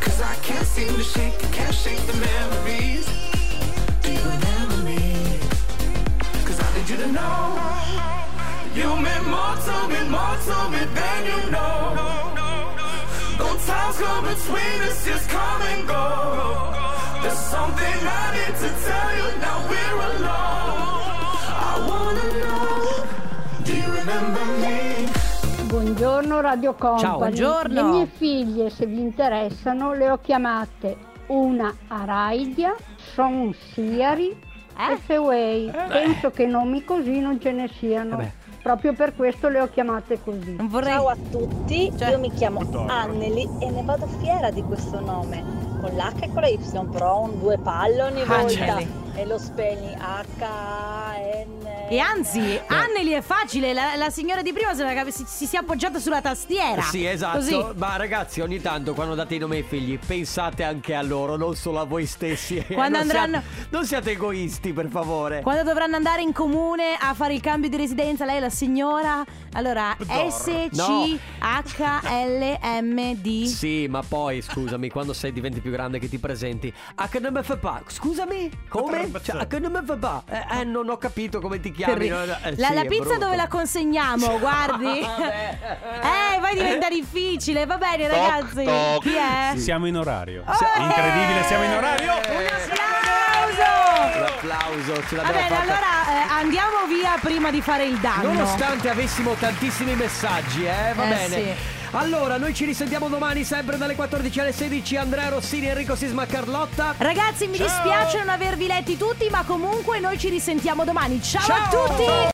Cause I can't see seem to shake, can't shake the memories. Do you remember me? Cause I need you to know you meant more to me, more to me than you know. Though times come between us, just come and go. There's something I need to tell you, now we're alone. I wanna know, do you remember me? Buongiorno Radio Company. Ciao, buongiorno. Le mie figlie, se vi interessano, le ho chiamate una Araidia, Son Siari, eh? F-Way. Eh? Penso che nomi così non ce ne siano. Vabbè. Proprio per questo le ho chiamate così. Vorrei... Ciao a tutti, cioè... io mi chiamo Anneli e ne vado fiera di questo nome. Con l'H e con la Y, però un due palle ogni volta. Angeli. E lo spegni H N. E anzi, eh. Anneli è facile, la, la signora di prima se la, si, si sia appoggiata sulla tastiera. Sì, esatto. Così. Ma ragazzi, ogni tanto quando date i nomi ai figli, pensate anche a loro, non solo a voi stessi. Quando non andranno... siate, non siate egoisti, per favore. Quando dovranno andare in comune a fare il cambio di residenza, lei è la signora. Allora, S C H L M D. Sì, ma poi, scusami, quando sei diventi più grande che ti presenti H N M F P A. Scusami? Come? Cioè, H N M F P A. Eh, eh, non ho capito come ti chiami. No, eh, la, sì, la pizza dove la consegniamo? Guardi. Eh, poi diventa difficile. Va bene, toc, ragazzi. Toc. Chi è? Sì. Siamo in orario. Oh, incredibile, eh. siamo in orario. Un applauso. L'applauso. Ce l'abbiamo fatta. Allora eh, andiamo via prima di fare il danno. Nonostante avessimo tantissimi messaggi, eh, va eh, bene. Sì. Allora, noi ci risentiamo domani sempre dalle quattordici alle sedici. Andrea Rossini, Enrico Sisma, Carlotta. Ragazzi, mi Ciao. dispiace non avervi letti tutti, ma comunque noi ci risentiamo domani. Ciao, Ciao. a tutti.